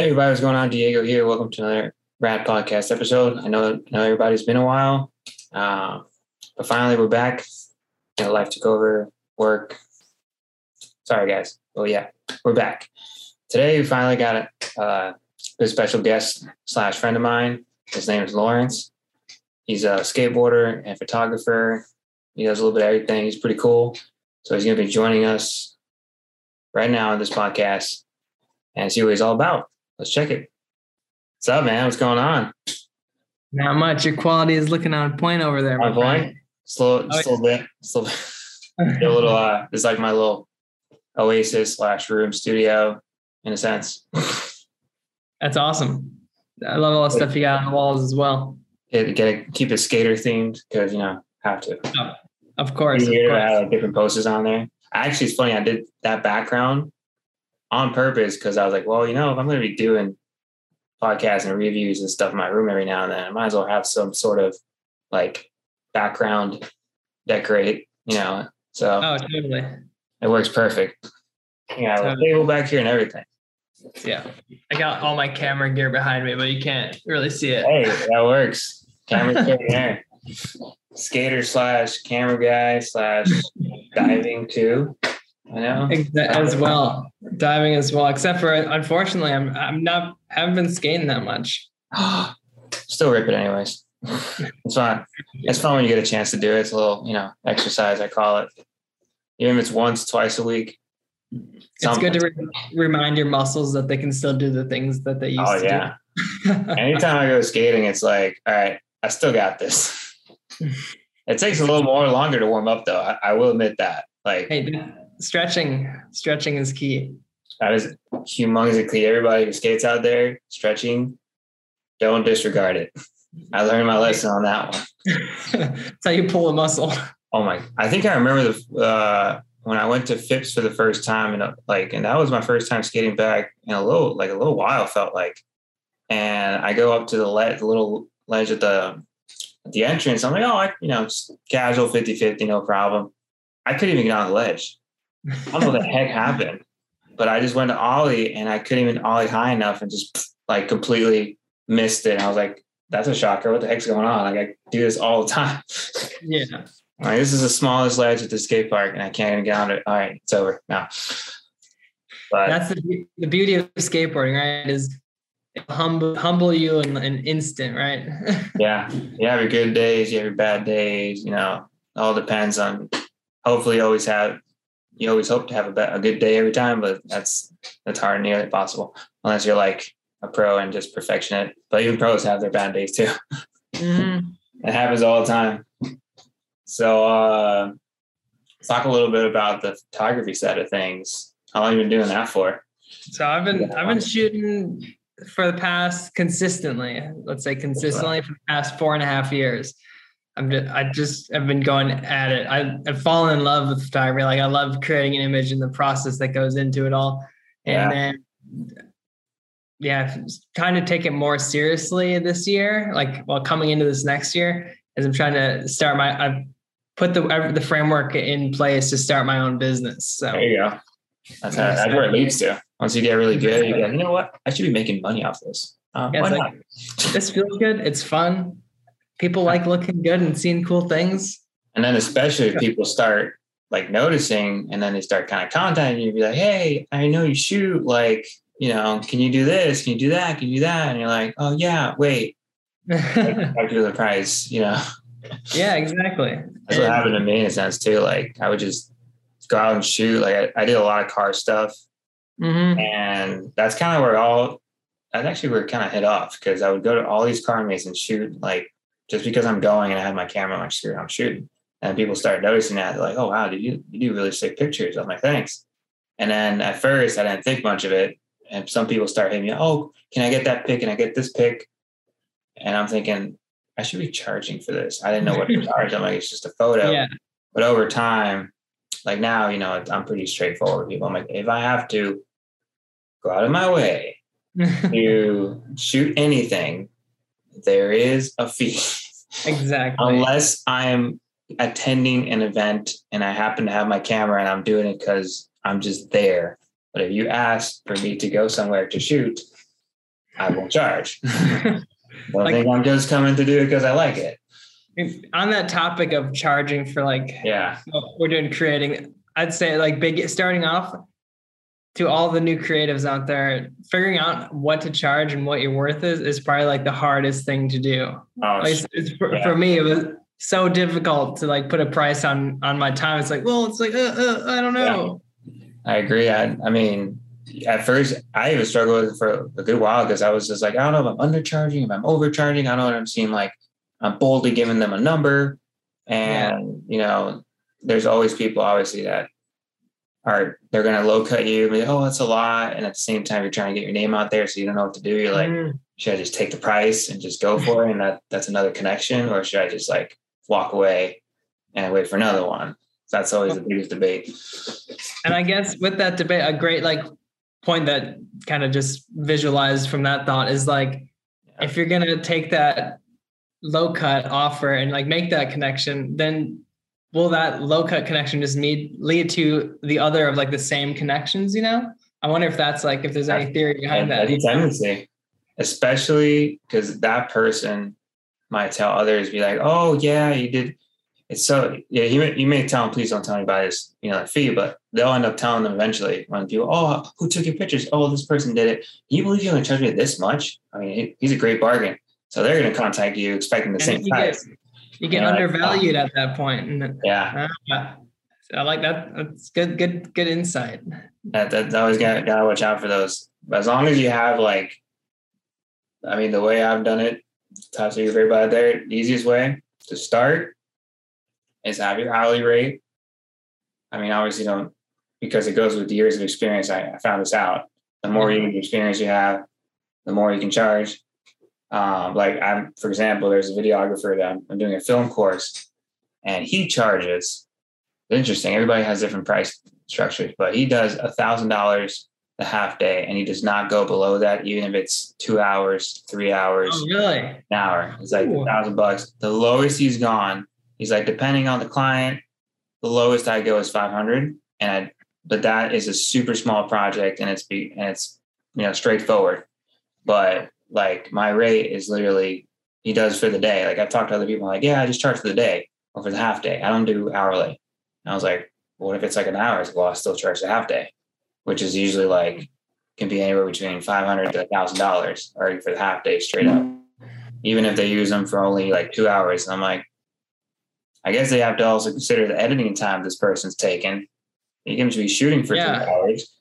Hey everybody, what's going on? Diego here. Welcome to another Rad podcast episode. I know everybody's been a while, but finally we're back. You know, life took over, work. Sorry guys. Well, yeah, we're back. Today we finally got a special guest / friend of mine. His name is Lawrence. He's a skateboarder and photographer. He does a little bit of everything. He's pretty cool. So he's going to be joining us right now on this podcast and see what he's all about. Let's check it. What's up, man? What's going on? Not much. Your quality is looking on point over there. On point? It's a little bit. It's like my little oasis / room studio, in a sense. That's awesome. I love all the stuff you got on the walls as well. Keep it skater themed because, you know, have to. Oh, of course. I had like different posters on there. Actually, it's funny. I did that background on purpose because I was like, well, you know, if I'm going to be doing podcasts and reviews and stuff in my room every now and then, I might as well have some sort of like background decorate, you know. So totally, it works perfect. Yeah, table back here and everything. Yeah, I got all my camera gear behind me, but you can't really see it. Hey, that works. Camera gear there. Skater / camera guy / diving too. I know diving as well. Except for, unfortunately, haven't been skating that much. Still rip it anyways. It's fun. It's fun when you get a chance to do it. It's a little, you know, exercise, I call it. Even if it's once, twice a week. It's good to remind your muscles that they can still do the things that they used to do. Anytime I go skating, it's like, all right, I still got this. It takes a little more longer to warm up, though. I will admit that. Like, hey, stretching is key. That is humongously. Everybody who skates out there, stretching, don't disregard it. I learned my lesson on that one. That's how you pull a muscle. Oh my! I think I remember when I went to Phipps for the first time, and that was my first time skating back in a little while. Felt like, and I go up to the little ledge at the entrance. I'm like, casual 50-50, no problem. I couldn't even get on the ledge. I don't know what the heck happened, but I just went to ollie and I couldn't even ollie high enough and just like completely missed it. And I was like, that's a shocker. What the heck's going on? Like, I do this all the time. Yeah. All right, this is the smallest ledge at the skate park and I can't even get on it. All right, it's over now. But that's the beauty of skateboarding, right? Is it'll humble you in an instant, right? Yeah. You have your good days, you have your bad days, you know, all depends on, hopefully you always hope to have a good day every time, but that's hard and nearly impossible unless you're like a pro and just perfectionist. But even pros have their bad days too. Mm-hmm. It happens all the time. So let's talk a little bit about the photography side of things. How long have you been doing that for? So I've been shooting for the past consistently for the past 4.5 years. I've been going at it. I've fallen in love with photography. Like, I love creating an image and the process that goes into it all. And then trying to take it more seriously this year, coming into this next year, as I'm trying to start I've put the framework in place to start my own business. So there you go. That's where it leads to. Once you get really good, you go, you know what? I should be making money off this. Why not? This feels good. It's fun. People like looking good and seeing cool things. And then especially if people start like noticing and then they start kind of contacting you, be like, hey, I know you shoot. Like, you know, can you do this? Can you do that? Can you do that? And you're like, oh yeah, wait. I do the price, you know? Yeah, exactly. That's what happened to me in a sense too. Like, I would just go out and shoot. Like, I did a lot of car stuff. Mm-hmm. And that's kind of where it kind of hit off, because I would go to all these car meets and shoot, like, just because I'm going and I have my camera on my screen, I'm shooting. And people start noticing that. They're like, oh, wow, you do really sick pictures. I'm like, thanks. And then at first, I didn't think much of it. And some people start hitting me, oh, can I get that pic? Can I get this pic? And I'm thinking, I should be charging for this. I didn't know what to charge. I'm like, it's just a photo. Yeah. But over time, like now, you know, I'm pretty straightforward with people. I'm like, if I have to go out of my way to shoot anything, there is a fee. Exactly. Unless I'm attending an event and I happen to have my camera and I'm doing it because I'm just there. But if you ask for me to go somewhere to shoot, I will charge. But like, I think I'm just coming to do it because I like it. If, on that topic of charging for like, we're doing creating, I'd say like big, starting off to all the new creatives out there, figuring out what to charge and what your worth is probably like the hardest thing to do. For me, it was so difficult to like put a price on my time. It's like, well, it's like, I don't know. Yeah. I agree. I mean, at first I even struggled with it for a good while because I was just like, I don't know if I'm undercharging, if I'm overcharging, I don't know if I'm seeing like, I'm boldly giving them a number. And, you know, there's always people obviously that are, they're going to low cut you. I mean, oh, that's a lot. And at the same time, you're trying to get your name out there. So you don't know what to do. You're like, should I just take the price and just go for it? And that's another connection. Or should I just like walk away and wait for another one? So that's always the biggest debate. And I guess with that debate, a great like point that kind of just visualized from that thought is like, if you're going to take that low cut offer and like make that connection, then will that low cut connection just lead to the other of like the same connections? You know, I wonder if that's like, if there's any theory behind that. That's a tendency, especially because that person might tell others, be like, oh yeah, you did. It's so, yeah, you may tell them, please don't tell me about this, you know, like fee, but they'll end up telling them eventually when people, oh, who took your pictures? Oh, this person did it. You believe you're going to charge me this much? I mean, he's a great bargain. So they're going to contact you expecting the same price. You get undervalued at that point. And I like that. That's good insight. That always gotta watch out for those. As long as you have like, I mean, the way I've done it, top secret for everybody there, the easiest way to start is have your hourly rate. I mean, obviously don't, because it goes with years of experience. I found this out. The more experience you have, the more you can charge. Like I'm, for example, there's a videographer that I'm doing a film course and he charges, it's interesting. Everybody has different price structures, but he does $1,000 the half day and he does not go below that. Even if it's 2 hours, 3 hours, an hour, it's like $1,000. The lowest he's gone. He's like, depending on the client, the lowest I go is 500. But that is a super small project and it's, you know, straightforward, but like my rate is literally he does for the day. Like I've talked to other people like, yeah, I just charge for the day or for the half day. I don't do hourly. And I was like, well, what if it's like an hour? Well, I still charge the half day, which is usually like, can be anywhere between $500 to $1,000 already for the half day straight up. Even if they use them for only like 2 hours. And I'm like, I guess they have to also consider the editing time this person's taken. You can be shooting for 2 hours.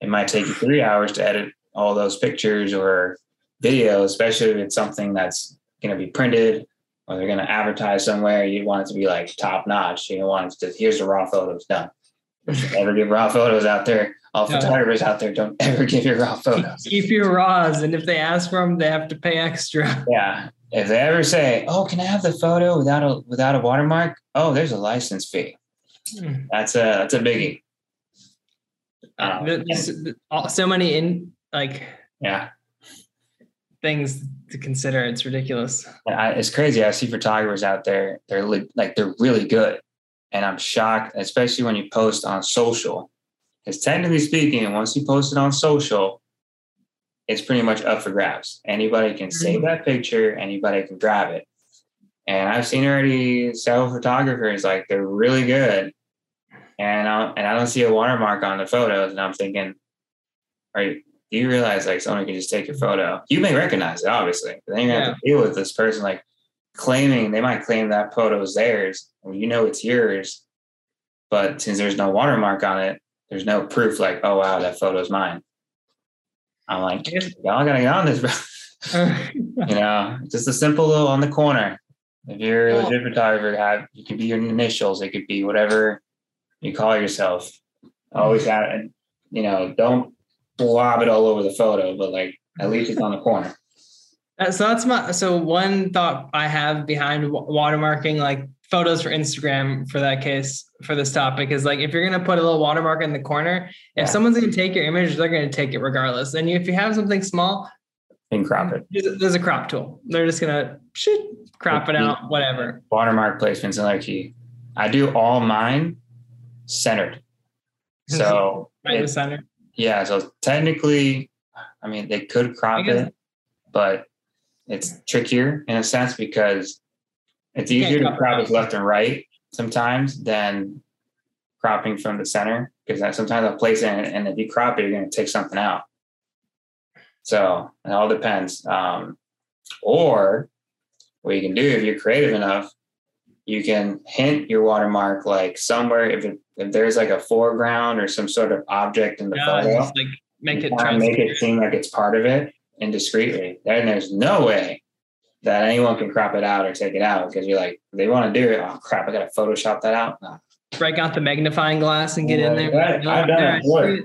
It might take you 3 hours to edit all those pictures or video, especially if it's something that's going to be printed or they're going to advertise somewhere. You want it to be like top notch. You don't want it to, here's the raw photos done. Don't ever give raw photos out there. All photographers out there, don't ever give your raw photos. Keep your raws. And if they ask for them, they have to pay extra. Yeah. If they ever say, oh, can I have the photo without a watermark? Oh, there's a license fee. That's a biggie. So many in like, things to consider. It's ridiculous. It's crazy. I see photographers out there. They're really good. And I'm shocked, especially when you post on social, because technically speaking, once you post it on social, it's pretty much up for grabs. Anybody can save that picture. Anybody can grab it. And I've seen already several photographers, like they're really good. And I don't see a watermark on the photos. And I'm thinking, do you realize like someone can just take your photo? You may recognize it, obviously. But then you're gonna have to deal with this person like claiming, they might claim that photo is theirs and you know it's yours, but since there's no watermark on it, there's no proof like, oh wow, that photo's mine. I'm like, y'all gotta get on this, bro. You know, just a simple little on the corner. If you're a legit photographer, you could be your initials, it could be whatever you call yourself. Always have, you know, don't blob it all over the photo, but like at least it's on the corner. So one thought I have behind watermarking, like photos for Instagram for that case, for this topic is like, if you're going to put a little watermark in the corner, if someone's going to take your image, they're going to take it regardless. And if you have something small and crop it, there's a crop tool. They're just going to crop it out, whatever. Watermark placement's another key. I do all mine centered. So right in the center. Yeah, so technically, I mean, they could crop it, but it's trickier in a sense because it's easier to crop it left and right sometimes than cropping from the center, because sometimes I'll place it and if you crop it, you're going to take something out. So it all depends. Or what you can do if you're creative enough, you can hint your watermark, like somewhere, if there's like a foreground or some sort of object in the photo, just like make it seem like it's part of it indiscreetly. Then there's no way that anyone can crop it out or take it out, because you're like, they want to do it. Oh crap, I got to Photoshop that out. No. Break out the magnifying glass and get in there. I've done it.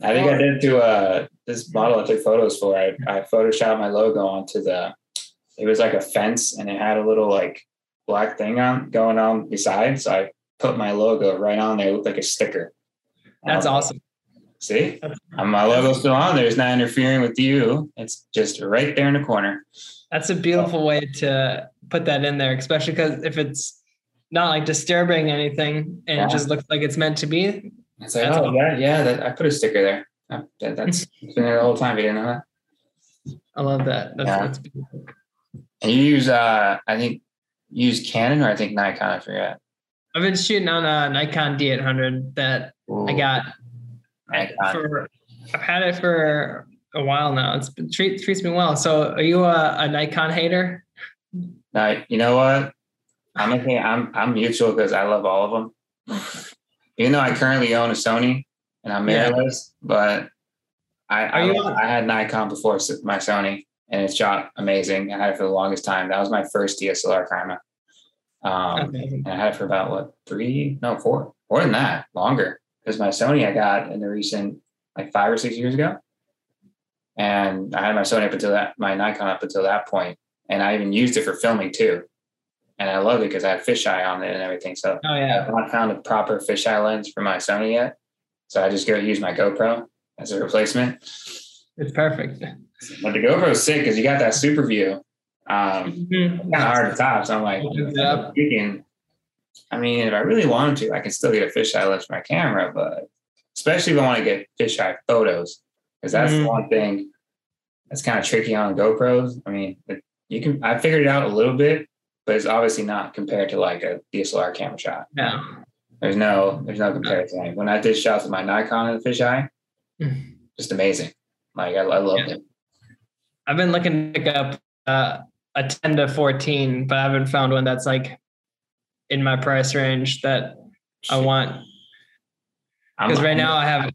I think I did to this model I took photos for. I Photoshopped my logo onto it was like a fence and it had a little like black thing going on beside. So I put my logo right on there. It looked like a sticker. That's awesome. See, my logo's still on there. It's not interfering with you. It's just right there in the corner. That's a beautiful way to put that in there, especially because if it's not like disturbing anything and it just looks like it's meant to be. It's like, that's I put a sticker there. That's been there the whole time. You didn't know that? I love that. That's beautiful. And you use, use Canon or I think Nikon, I forgot. I've been shooting on a Nikon D800 that I got. I've had it for a while now. It's been, treats me well. So are you a Nikon hater? No, you know what? I'm mutual because I love all of them. Even though I currently own a Sony and I'm mirrorless, but I had Nikon before my Sony and it shot amazing. I had it for the longest time. That was my first DSLR camera. And I had it for about 4, more than that, longer. Because my Sony I got in the recent, 5 or 6 years ago. And I had my Sony my Nikon up until that point. And I even used it for filming too. And I loved it because I had fisheye on it and everything. So I haven't found a proper fisheye lens for my Sony yet. So I just go use my GoPro as a replacement. It's perfect. But the GoPro is sick because you got that super view. Kind of hard to top. So I'm like, if I really wanted to, I can still get a fisheye lens for my camera, but especially if I want to get fisheye photos, because that's the one thing that's kind of tricky on GoPros. I figured it out a little bit, but it's obviously not compared to like a DSLR camera shot. No, there's no comparison. Like when I did shots with my Nikon and the fisheye, just amazing. Like I loved it. I've been looking to pick up a 10 to 14, but I haven't found one that's like in my price range that I want. Because right now I have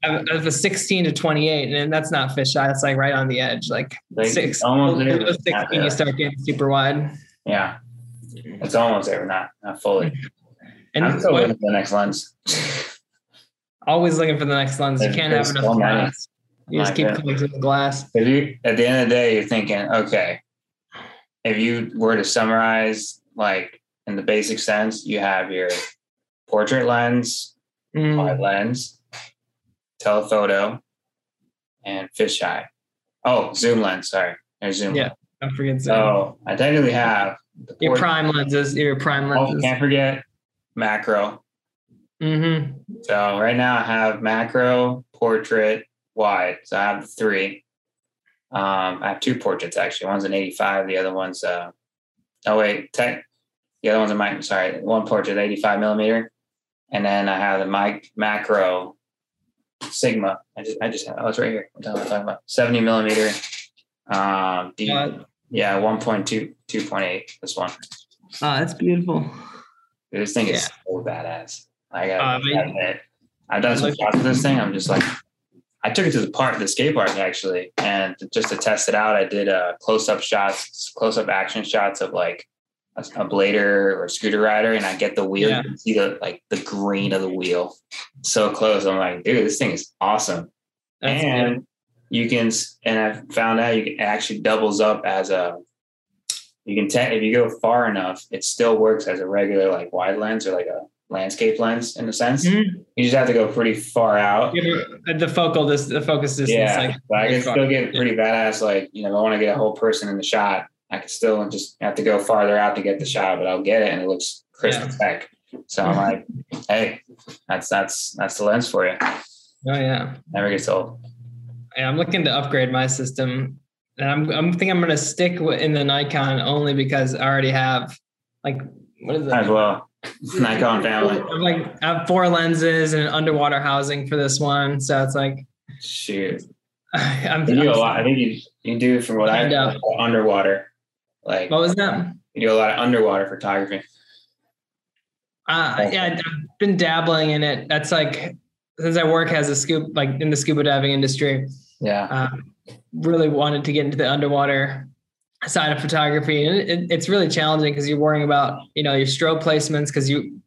a 16 to 28 and that's not fisheye. It's like right on the edge, like 6. Almost 16, you start getting super wide. Yeah. It's almost there, not fully. And I'm still looking for the next lens. Always looking for the next lens. You can't have enough glass. You just keep coming to the glass. At the end of the day, you're thinking, okay, if you were to summarize, in the basic sense, you have your portrait lens, wide lens, telephoto, and fisheye. Oh, zoom lens. Sorry. There's zoom. Yeah, don't forget zoom. So I technically have your prime lenses. Can't forget macro. Mm-hmm. So right now I have macro, portrait, wide. So I have 3. I have 2 portraits actually. One's an 85. The other one's the other one's a mic. Sorry, one portrait, 85 millimeter, and then I have the mic macro Sigma. I just have. Oh, it's right here. What the hell am I talking about? 70 millimeter. 1.2, 2.8. This one. Oh, that's beautiful. Dude, this thing is so badass. I've done some shots with this thing. I'm just like, I took it to the skate park actually, and just to test it out, I did close up action shots of a blader or a scooter rider, and I get the wheel. You can see the green of the wheel so close. I'm like, dude, this thing is awesome. That's good. I found out you can actually doubles up as if you go far enough, it still works as a regular wide lens or a landscape lens in a sense. Mm-hmm. You just have to go pretty far out. The focus distance. Yeah, but I can still get pretty badass. If I want to get a whole person in the shot, I could still just have to go farther out to get the shot, but I'll get it and it looks crisp as heck. So I'm like, hey, that's the lens for you. Oh yeah. Never gets old. Yeah, I'm looking to upgrade my system And I'm going to stick in the Nikon only because I already have like, what is that? As well. Nikon family. I have four lenses and an underwater housing for this one. So it's like, shoot. I think you do from what I know underwater. Like, what was that? You do a lot of underwater photography. Yeah, I've been dabbling in it. That's like, since I work as a in the scuba diving industry. Yeah. Really wanted to get into the underwater side of photography. And it's really challenging because you're worrying about, your strobe placements, because you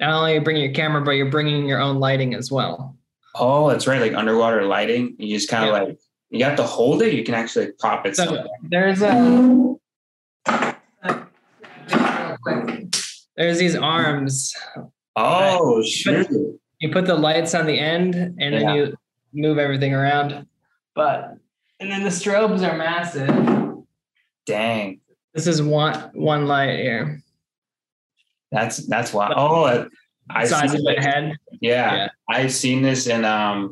not only bring your camera, but you're bringing your own lighting as well. Oh, that's right. Like underwater lighting. You just kind of you have to hold it. You can actually prop it. So there's these arms. Oh, shoot. You put the lights on the end and then you move everything around. And then the strobes are massive. Dang. This is one light here. That's wild. Oh, size of the head. Yeah. I've seen this in, I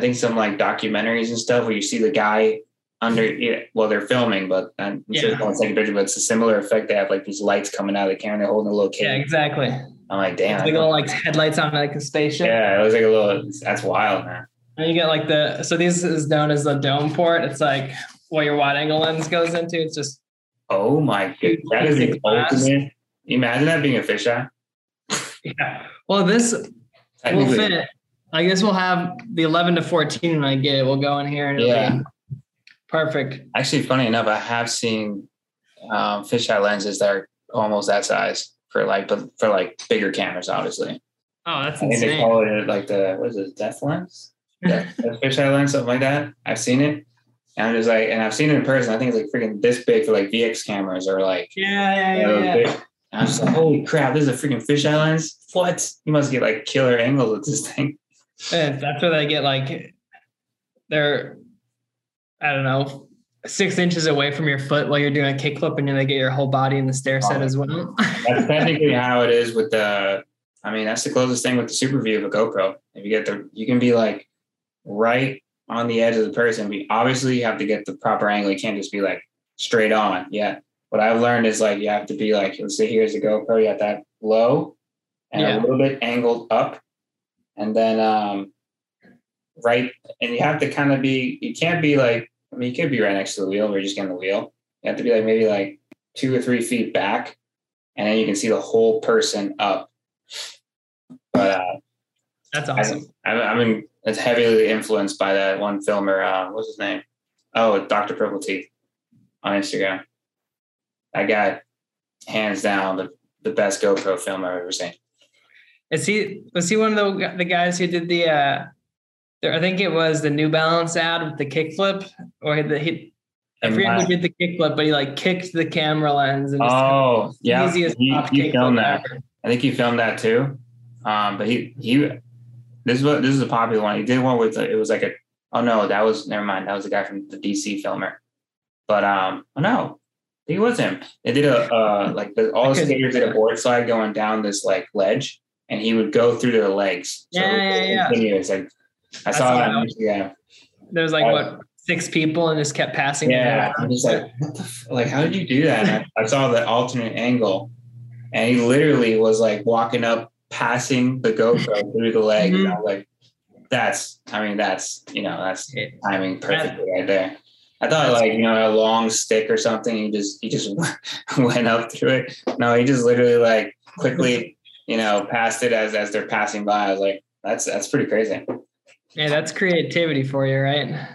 think some like documentaries and stuff where you see the guy they're filming, but it's like a picture, but it's a similar effect. They have like these lights coming out of the camera. They're holding a little cable. Yeah, exactly. I'm like, damn. It's like little like headlights on like a spaceship. Yeah. It was like a little, that's wild, man. And you get like this is known as the dome port. It's like what your wide angle lens goes into. It's just. Oh my goodness. That is the ultimate. Imagine that being a fisheye. Yeah. Well, this will fit. I guess we'll have the 11 to 14 when I get it. We'll go in here and it'll be perfect. Actually, funny enough, I have seen fisheye lenses that are almost that size for bigger cameras, obviously. Oh, that's insane. They call it like death lens? Yeah, fisheye lens, something like that. I've seen it, and I'm just like, and I've seen it in person. I think it's like freaking this big for like VX cameras or like big. I'm just like, holy crap, this is a freaking fisheye lens. What? You must get like killer angles with this thing. And that's where they get like they're, I don't know, 6 inches away from your foot while you're doing a kickflip, and then they get your whole body in the stair set as well. That's technically how it is with the. I mean, that's the closest thing with the super view of a GoPro. If you get you can be like. Right on the edge of the person. We obviously have to get the proper angle. You can't just be like straight on. Yeah. What I've learned is like, you have to be like, let's say here's a GoPro. You have that low and a little bit angled up. And then, right. And you have to kind of be, you can't be like, I mean, you could be right next to the wheel. We're just getting the wheel. You have to be like, maybe like 2 or 3 feet back. And then you can see the whole person up. But, that's awesome. It's heavily influenced by that one filmer. What's his name? Oh, Dr. Purple Teeth on Instagram. That guy, hands down, the best GoPro film I've ever seen. Was he one of the guys who did the? I think it was the New Balance ad with the kickflip, or I forget who did the kickflip, but he like kicked the camera lens. And easiest he filmed that. Ever. I think he filmed that too, but he. This is a popular one. He did one with never mind. That was the guy from the DC filmer. But it was him. They did a all the skaters did a board slide going down this like ledge, and he would go through to the legs. So continuous. Like I saw that. There was like 6 people and just kept passing. Yeah, I'm just like, what the like, how did you do that? And I saw the alternate angle, and he literally was like walking up. Passing the GoPro through the leg, mm-hmm. I was like, that's timing perfectly right there. I thought like cool. A long stick or something. He just went up through it. No, he just literally like quickly passed it as they're passing by. I was like, that's pretty crazy. Yeah, that's creativity for you, right?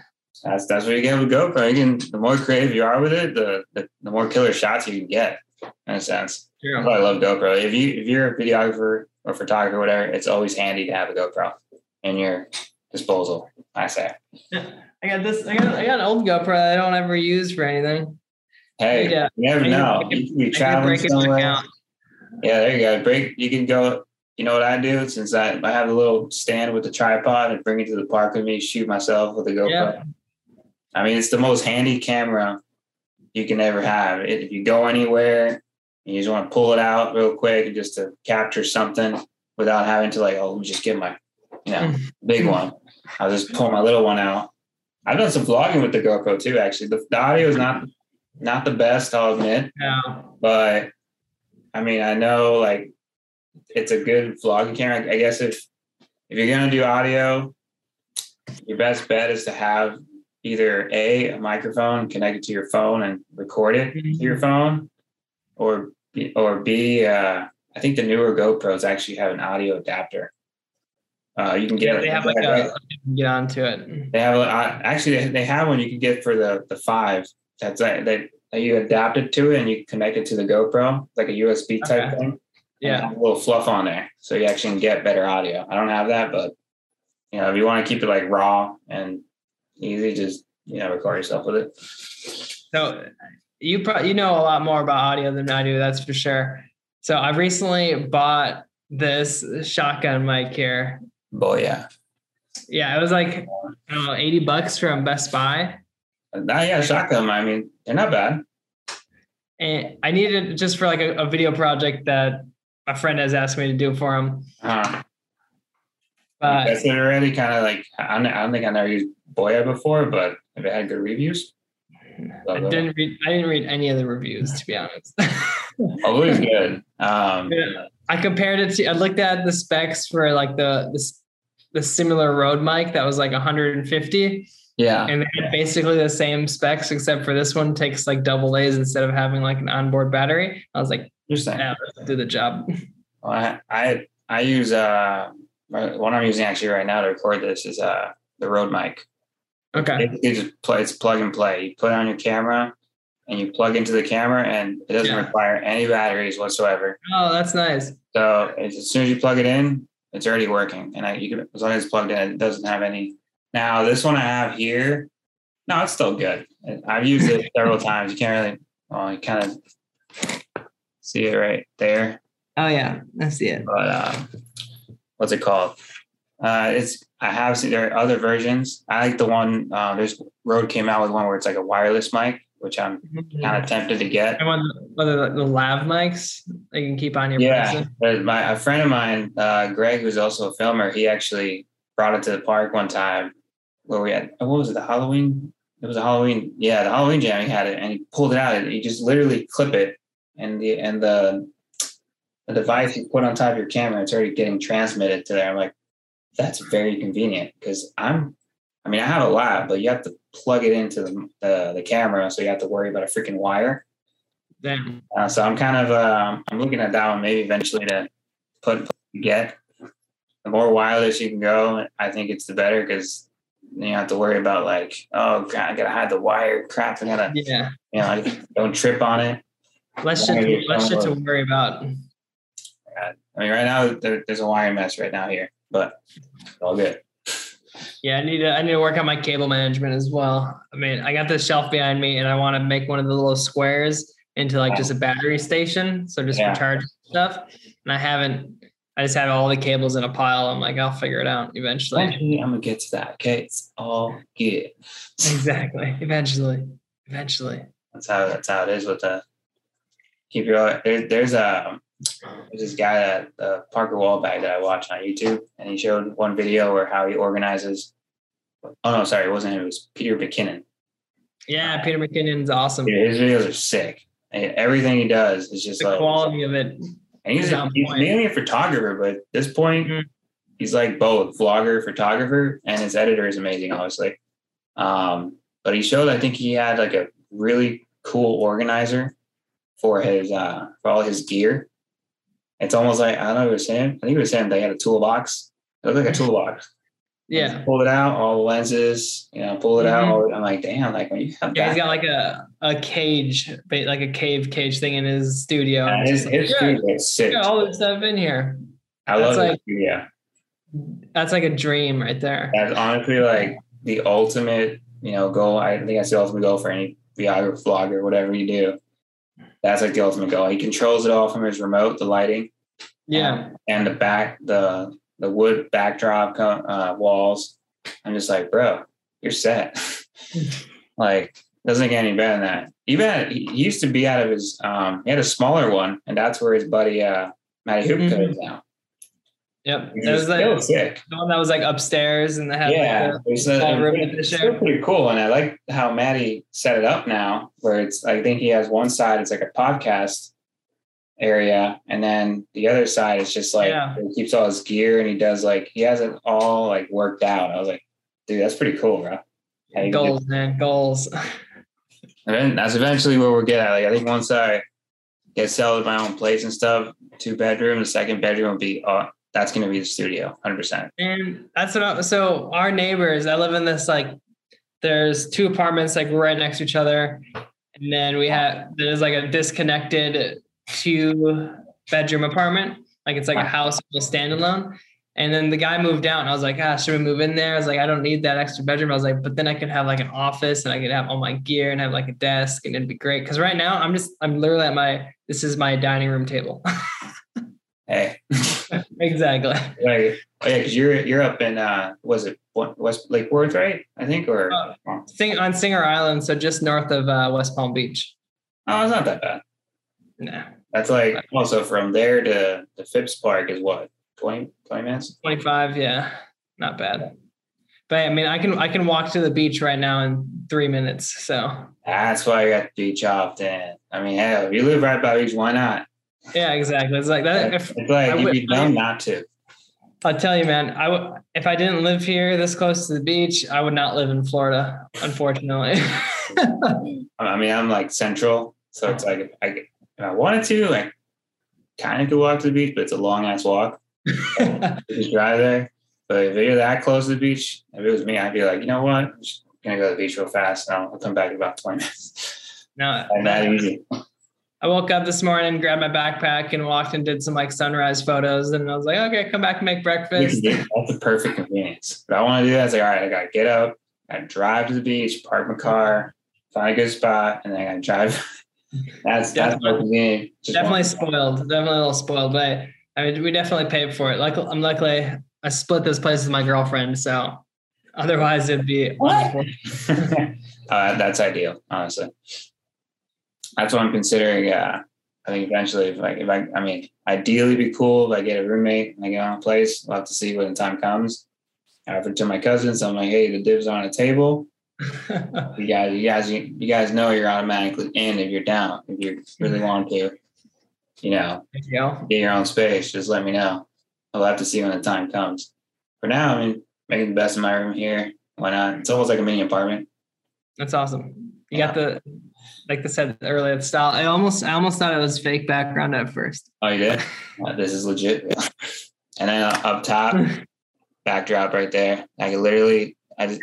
That's what you get with GoPro. The more creative you are with it, the more killer shots you can get. In a sense, that's why I love GoPro. If you're a videographer or photographer, or whatever, it's always handy to have a GoPro in your disposal. I say. I got this. I got an old GoPro that I don't ever use for anything. Hey, you never know. You travel somewhere. Yeah, there you go. You can go. You know what I do? Since I have a little stand with the tripod and bring it to the park with me, shoot myself with a GoPro. Yeah. I mean, it's the most handy camera you can ever have. If you go anywhere and you just want to pull it out real quick just to capture something without having to like, let me just get my, big one. I'll just pull my little one out I've done some vlogging with the GoPro too, actually. The audio is not the best, I'll admit. Yeah. But I mean, I know like it's a good vlogging camera. I guess if you're gonna do audio, your best bet is to have either a microphone connected to your phone and record it to your phone, or B, I think the newer GoPros actually have an audio adapter. You can get. Yeah, they have like a, get onto it. They have actually they have one you can get for the 5. That's like that you adapt it to it and you connect it to the GoPro, like a USB type thing. Yeah, and a little fluff on there, so you actually can get better audio. I don't have that, but you know, if you want to keep it like raw and easy, just record yourself with it. So you probably a lot more about audio than I do, that's for sure. So I recently bought this shotgun mic here. Boya. Yeah, it was like $80 from Best Buy. Yeah, shotgun. I mean, they're not bad. And I needed it just for like a video project that my friend has asked me to do for him. But that's already kind of like, I don't think I never used Boya before, but have it had good reviews? I didn't read any of the reviews, to be honest. Always good. I compared it to, I looked at the specs for like the similar Rode mic that was like 150. Yeah. And they had basically the same specs, except for this one takes like double A's instead of having like an onboard battery. I was like, yeah, let's do the job. Well, I use, one I'm using actually right now to record this is the Rode mic. Okay. You just play, it's plug and play. You put it on your camera and you plug into the camera and it doesn't require any batteries whatsoever. Oh, that's nice. So it's, as soon as you plug it in, it's already working. And you can, as long as it's plugged in, it doesn't have any. Now this one I have here, no, it's still good. I've used it several times. You can't really, you kind of see it right there. Oh yeah, I see it. But what's it called? I have seen there are other versions. I like the one, there's Rode came out with one where it's like a wireless mic, which I'm kind of tempted to get. I want the lav mics that you can keep on your person. A friend of mine, Greg, who's also a filmer, he actually brought it to the park one time where we had, what was it, the Halloween? It was a Halloween. Yeah, the Halloween jam, he had it and he pulled it out. And you just literally clip it and the device you put on top of your camera, it's already getting transmitted to there. I'm like, that's very convenient because I have a lab, but you have to plug it into the camera. So you have to worry about a freaking wire. Damn. So I'm kind of, I'm looking at that one, maybe eventually to get the more wireless you can go. I think it's the better because you don't have to worry about like, oh God, I got to hide the wire crap. I got to, don't trip on it. Less shit to worry about. I mean, right now there's a wire mess right now here, but all good. Yeah, I need to work on my cable management as well. I mean, I got this shelf behind me and I want to make one of the little squares into like just a battery station. So just for charging stuff. And I just have all the cables in a pile. I'm like, I'll figure it out eventually. I'm going to get to that. Okay. It's all good. Exactly. Eventually. That's how it is with the keep your, there's this guy at Parker Wallbag that I watched on YouTube, and he showed one video where how he organizes. Oh no, sorry, it wasn't him. It was Peter McKinnon. Yeah, Peter McKinnon's awesome. Yeah, his videos are sick. And everything he does is just the like quality of it. And he's mainly a photographer, but at this point, he's like both vlogger, photographer, and his editor is amazing, obviously. But he showed, I think he had like a really cool organizer for his for all his gear. It's almost like, I don't know if it was him. I think it was him. They had a toolbox. It looked like a toolbox. Yeah. Pull it out, all the lenses, pull it out. I'm like, damn, like when you have he's got like a cage, like a cage thing in his studio. Yeah, his studio is sick. Got all this stuff in here. I love like, the studio. That's like a dream right there. That's honestly like the ultimate, goal. I think that's the ultimate goal for any vlogger, whatever you do. That's like the ultimate goal. He controls it all from his remote, the lighting, and the back, the wood backdrop walls. I'm just like, bro, you're set. Like, doesn't get any better than that. Even he used to be out of his, he had a smaller one, and that's where his buddy Matty Hoop goes now. Yep. There was like the one that was like upstairs and they had it's pretty cool. And I like how Matty set it up now where it's, I think he has one side, it's like a podcast area. And then the other side is just like, he keeps all his gear and he does like, he has it all like worked out. I was like, dude, that's pretty cool, bro. Goals, man, goals. And then that's eventually where we'll get at. Like, I think once I get settled at my own place and stuff, 2 bedroom, the second bedroom will be, that's going to be the studio, 100%. And that's what so our neighbors, I live in this, like, there's 2 apartments, like, right next to each other. And then we have, there's, like, a disconnected 2-bedroom apartment. Like, it's like a house, just standalone. And then the guy moved out and I was like, should we move in there? I was like, I don't need that extra bedroom. I was like, but then I could have like an office and I could have all my gear and have like a desk and it'd be great. Cause right now I'm literally at this is my dining room table. Hey. Exactly. Like, oh yeah, cause you're up in, was it West Lake Worth, right? I think, or on Singer Island. So just north of West Palm Beach. Oh, it's not that bad. No. That's like also from there to the Phipps Park is what? 20 minutes? 25, yeah. Not bad. But I mean, I can walk to the beach right now in 3 minutes, so. That's why I got the beach off then. I mean, hell, if you live right by the beach, why not? Yeah, exactly. It's like that. It's like you'd be dumb not to. I'll tell you, man, if I didn't live here this close to the beach, I would not live in Florida, unfortunately. I mean, I'm like central, so it's like if I wanted to, like kind of could walk to the beach, but it's a long ass walk. Just drive there. But if you're that close to the beach, if it was me, I'd be like, you know what, I'm just gonna go to the beach real fast and I'll come back in about 20 minutes. No, not easy. I woke up this morning, grabbed my backpack and walked and did some like sunrise photos and I was like, okay, come back and make breakfast. That's the perfect convenience. But I want to do that. It's like, all right, I gotta get up, I drive to the beach, park my car, find a good spot, and then I gotta drive. That's my convenience. Definitely a little spoiled, but I mean, we definitely paid for it. Like, I'm luckily I split this place with my girlfriend, so otherwise it'd be wonderful. That's ideal, honestly. That's what I'm considering. I think eventually, ideally, it'd be cool if I get a roommate and I get on a place. We'll have to see when the time comes. I offered to my cousins. So I'm like, hey, the div's on a table. You guys know you're automatically in if you're down, if you really want to. You know, get your own space. Just let me know. I'll have to see when the time comes. For now, I mean, making the best of my room here. Why not? It's almost like a mini apartment. That's awesome. You got the, like I said earlier, the style. I almost thought it was fake background at first. Oh, you did? This is legit. And then up top, backdrop right there. I can literally, I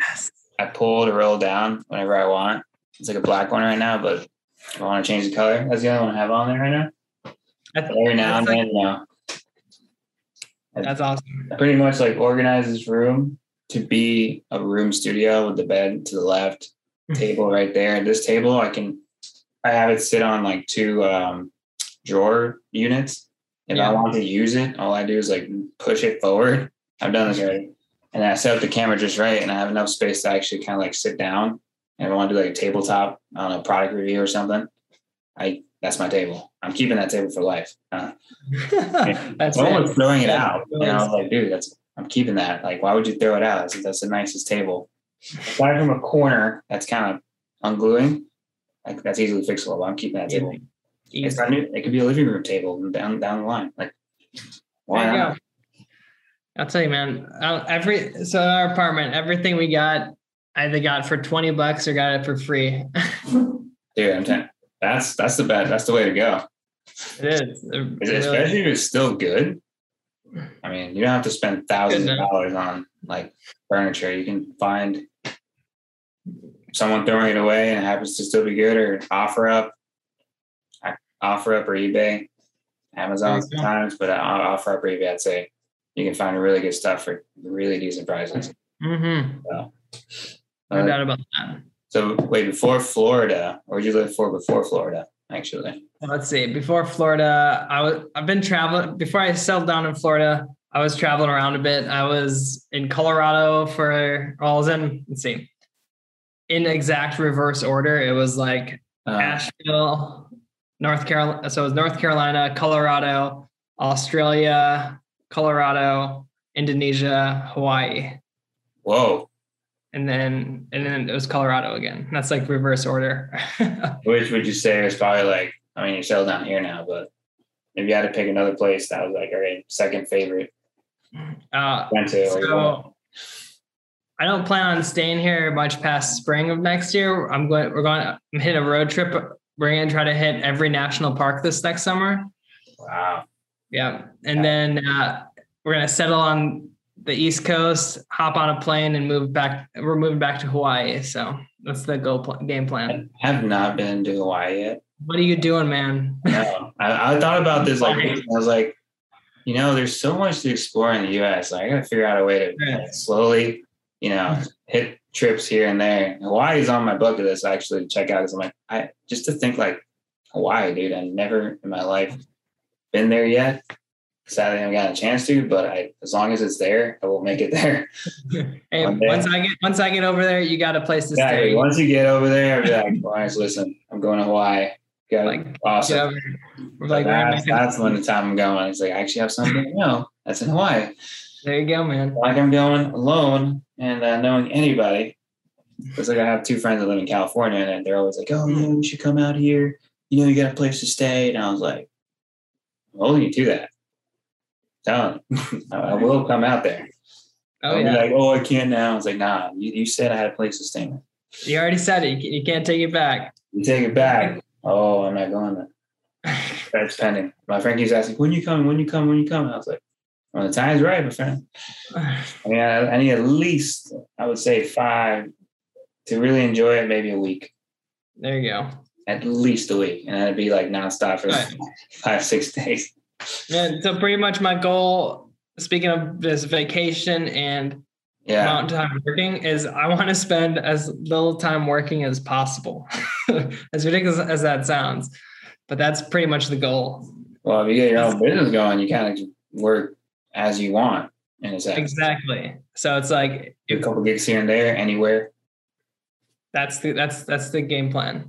pull to roll down whenever I want. It's like a black one right now, but if I want to change the color, that's the only one I have on there right now. Every now and then now. That's awesome. I pretty much like organize this room to be a room studio with the bed to the left, table right there. And this table I have it sit on like 2 drawer units. If I want to use it, all I do is like push it forward. I've done this already. And I set up the camera just right and I have enough space to actually kind of like sit down. And if I want to do like a tabletop on a product review or something, that's my table. I'm keeping that table for life. That's someone's throwing it out. And I was like, dude, I'm keeping that. Like, why would you throw it out? That's the nicest table. Aside from a corner, that's kind of ungluing. Like, that's easily fixable. But I'm keeping that table. It could be a living room table down the line. Like, why not? I'll tell you, man. So in our apartment, everything we got, I either got for $20 or got it for free. Dude, I'm telling you. That's the bad. That's the way to go. It is, especially if it's still good. I mean, you don't have to spend thousands of dollars on like furniture. You can find someone throwing it away and it happens to still be good, or offer up or eBay, Amazon sometimes, but offer up or eBay. I'd say you can find really good stuff for really decent prices. Mm-hmm. So, no doubt about that. So wait, before Florida, or did you live before Florida, actually? Let's see. Before Florida, I've been traveling. Before I settled down in Florida, I was traveling around a bit. I was in Colorado in exact reverse order. It was like Asheville, North Carolina. So it was North Carolina, Colorado, Australia, Colorado, Indonesia, Hawaii. Whoa. And then it was Colorado again. That's like reverse order. Which would you say is probably like, I mean, you're still down here now, but if you had to pick another place that was like, all right, second favorite. So I don't plan on staying here much past spring of next year. We're going to hit a road trip. We're going to try to hit every national park this next summer. Wow. Yeah. And then we're going to settle on the East Coast, hop on a plane and move back. We're moving back to Hawaii. So that's the game plan. I have not been to Hawaii yet. What are you doing, man? No, I thought about this. Like, I was like, you know, there's so much to explore in the U.S. Like, I got to figure out a way to slowly, you know, hit trips here and there. Hawaii is on my bucket list actually to check out. Cause I'm like, just to think like Hawaii, dude, I've never in my life been there yet. Sadly, I haven't gotten a chance to, but as long as it's there, I will make it there. Hey, once I get over there, you got a place to stay. Once you get over there, I'll be like, Lawrence, listen, I'm going to Hawaii. Yeah, like, awesome. We're like, that's when the time I'm going. It's like, I actually have something. No, that's in Hawaii. There you go, man. Like, I'm going alone and knowing anybody. It's like I have two friends that live in California, and they're always like, oh, yeah, we should come out here. You know, you got a place to stay. And I was like, well, you do that. Done. I will come out there. Oh, I'll be like, oh, I can't now. It's like, nah, you said I had a place to stay. You already said it. You can't take it back. You take it back. Oh, I'm not going there. That's pending. My friend keeps asking, when you come? And I was like, well, the time's right, my friend. I mean, I need at least, I would say 5 to really enjoy it, maybe a week. There you go. At least a week. And that'd be like nonstop for 5-6 days. Yeah, so pretty much my goal, speaking of this vacation and amount of time working, is I want to spend as little time working as possible. As ridiculous as that sounds, but that's pretty much the goal. Well, if you get your own business going, you kind of work as you want. In a sense. Exactly. So it's like do a couple gigs here and there, anywhere. That's the game plan.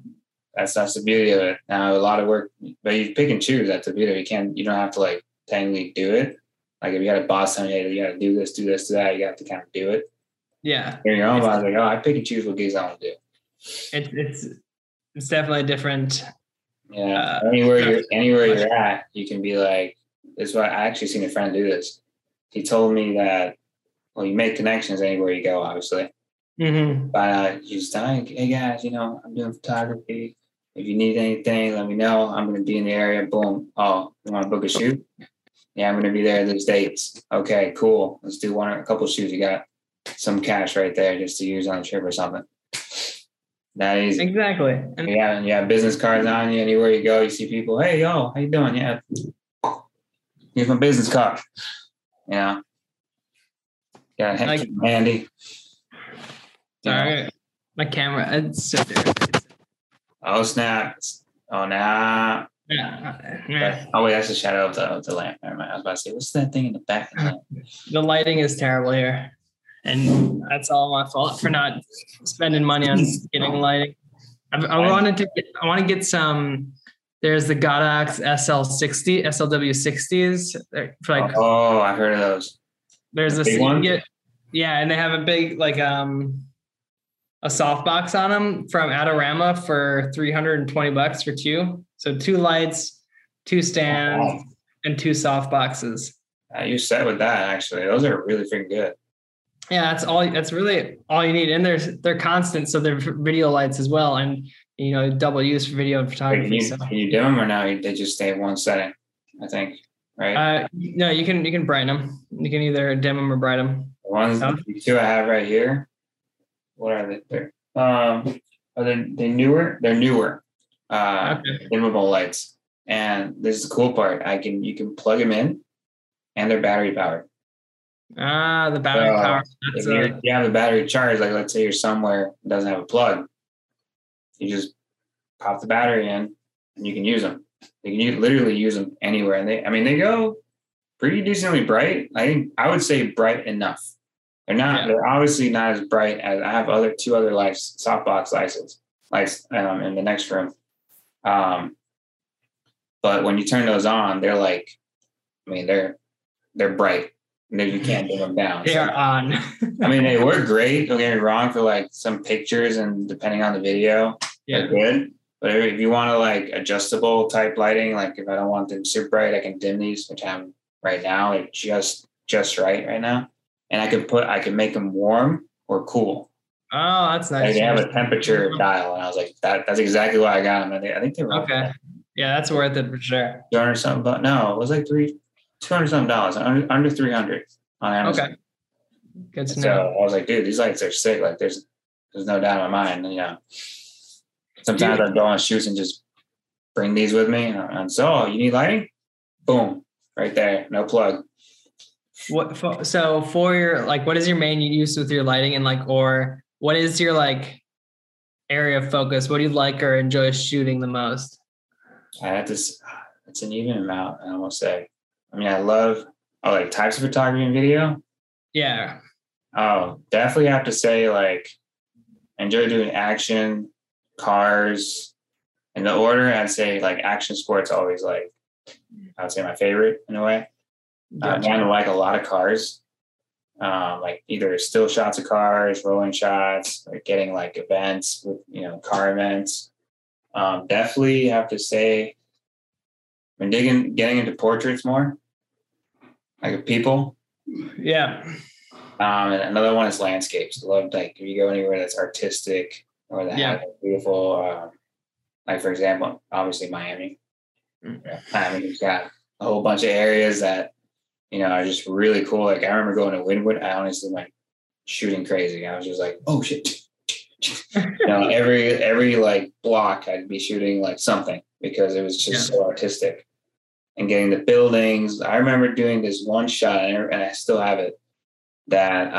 That's the beauty of it. Now a lot of work, but you pick and choose. That's the beauty. You don't have to like technically do it. Like if you got a boss telling you, you got to do this, do that. You have to kind of do it. Yeah. You're your own boss. Like, oh, I pick and choose what gigs I want to do. It's definitely different. Yeah. Anywhere you're at, you can be like. That's why I actually seen a friend do this. He told me that. Well, you make connections anywhere you go, obviously. Mm-hmm. But you just tell me, hey guys, you know, I'm doing photography. If you need anything, let me know. I'm going to be in the area. Boom. Oh, you want to book a shoot? Yeah, I'm going to be there those dates. Okay, cool. Let's do a couple shoots. You got some cash right there just to use on a trip or something. That easy. Exactly. Yeah, and you have business cards on you. Anywhere you go, you see people. Hey, yo, how you doing? Yeah. Here's my business card. Yeah. Got to keep it handy. Sorry, my camera. It's so dirty. Oh, snap. Oh, nah. Yeah. Oh, wait, that's the shadow of the lamp. Never mind. I was about to say, what's that thing in the back? The lighting is terrible here. And that's all my fault for not spending money on getting lighting. I want to get some. There's the Godox SL60, SLW60s. For like, oh, I heard of those. There's the one. Yeah, and they have a big like a softbox on them from Adorama for $320 for 2. So 2 lights, 2 stands, and 2 softboxes. You said with that actually. Those are really freaking good. Yeah, that's really all you need. And they're constant, so they're video lights as well, and you know, double use for video and photography. Can you do them or now they just stay in one setting? I think, right? No, you can brighten them. You can either dim them or brighten them. The ones the 2 I have right here. What are they? There? Are they newer? They're newer. Okay. Dimmable lights, and this is the cool part. You can plug them in, and they're battery powered. The battery power. If you have a battery charge, like let's say you're somewhere that doesn't have a plug, you just pop the battery in and you can use them. You can literally use them anywhere. And they go pretty decently bright. I would say bright enough. They're not, They're obviously not as bright as I have two other lights, softbox lights in the next room. But when you turn those on, they're like, I mean, they're they're bright. Maybe you can't bring them down. They are on. I mean, they were great. Don't get me wrong, for like some pictures and depending on the video, they're good. But if you want to like adjustable type lighting, like if I don't want them super bright, I can dim these, which I'm right now, like just right now. And I can make them warm or cool. Oh, that's nice. Like they have a temperature dial. And I was like, that's exactly why I got them. I think they were okay. Yeah, that's worth it for sure. $200 something, no, it was like $200 something, under $300 on Amazon. Okay. Good to know. So I was like, dude, these lights are sick. Like there's no doubt in my mind, you know. Sometimes I go on shoots and just bring these with me. And so you need lighting? Boom. Right there. No plug. So for your, like, what is your main use with your lighting and like, or what is your like area of focus? What do you like or enjoy shooting the most? I have this, it's an even amount. I almost say, I mean, I love, like types of photography and video. Yeah. Oh, definitely have to say like, enjoy doing action, cars. In the order, I'd say like action sports always like, I would say my favorite in a way. Gotcha. I like a lot of cars, like either still shots of cars, rolling shots, or getting like events with, you know, car events. Definitely have to say, I've been getting into portraits more, like of people. Yeah. And another one is landscapes. I love like if you go anywhere that's artistic or that has a beautiful, like for example, obviously Miami. Miami's got a whole bunch of areas that, you know, are just really cool. Like I remember going to Wynwood, I honestly went shooting crazy. I was just like, oh shit. You know, every like block I'd be shooting like something because it was just so artistic. And getting the buildings. I remember doing this one shot and I still have it that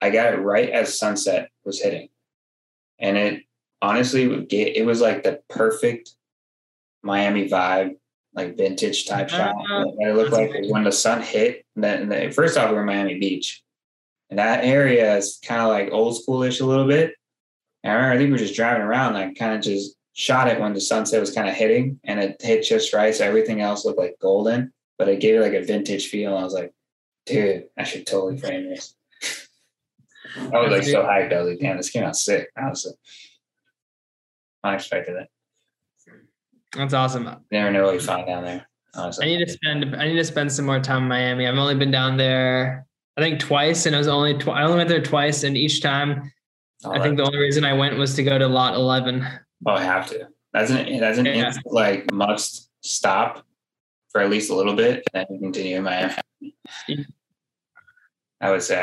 I got it right as sunset was hitting. And it honestly it was like the perfect Miami vibe. Like vintage type shot. And it looked like when the sun hit, then first off, we were in Miami Beach. And that area is kind of like old school-ish a little bit. And I remember, I think we were just driving around, like kind of just shot it when the sunset was kind of hitting and it hit just right. So everything else looked like golden, but it gave it like a vintage feel. And I was like, dude, I should totally frame this. I was like so hyped. I was like, damn, this came out sick. Honestly, I expected that. That's awesome. You never know what you find down there. Honestly. I need to spend some more time in Miami. I've only been down there, I think twice, and I only went there twice, and each time, I think the only reason I went was to go to Lot 11. Oh, I have to. That's an like must stop for at least a little bit, and then continue in Miami. I would say.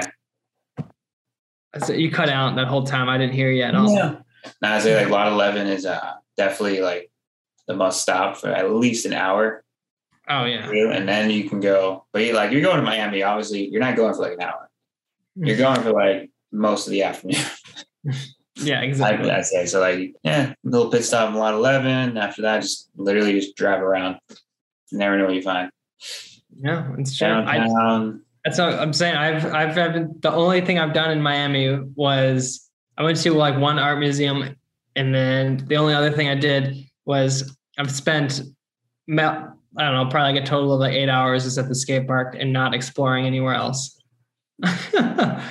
So you cut out that whole time. I didn't hear you at all. Yeah. No, I say like Lot 11 is definitely like the must stop for at least an hour. Oh yeah. And then you can go, but you're going to Miami, obviously you're not going for like an hour. You're going for like most of the afternoon. Yeah, exactly. I'd say. So little pit stop in Lot 11. After that, just literally just drive around. You never know what you find. Yeah, it's true. That's what I'm saying. The only thing I've done in Miami was I went to like one art museum, and then the only other thing I did was I've spent, probably like a total of like 8 hours just at the skate park and not exploring anywhere else. I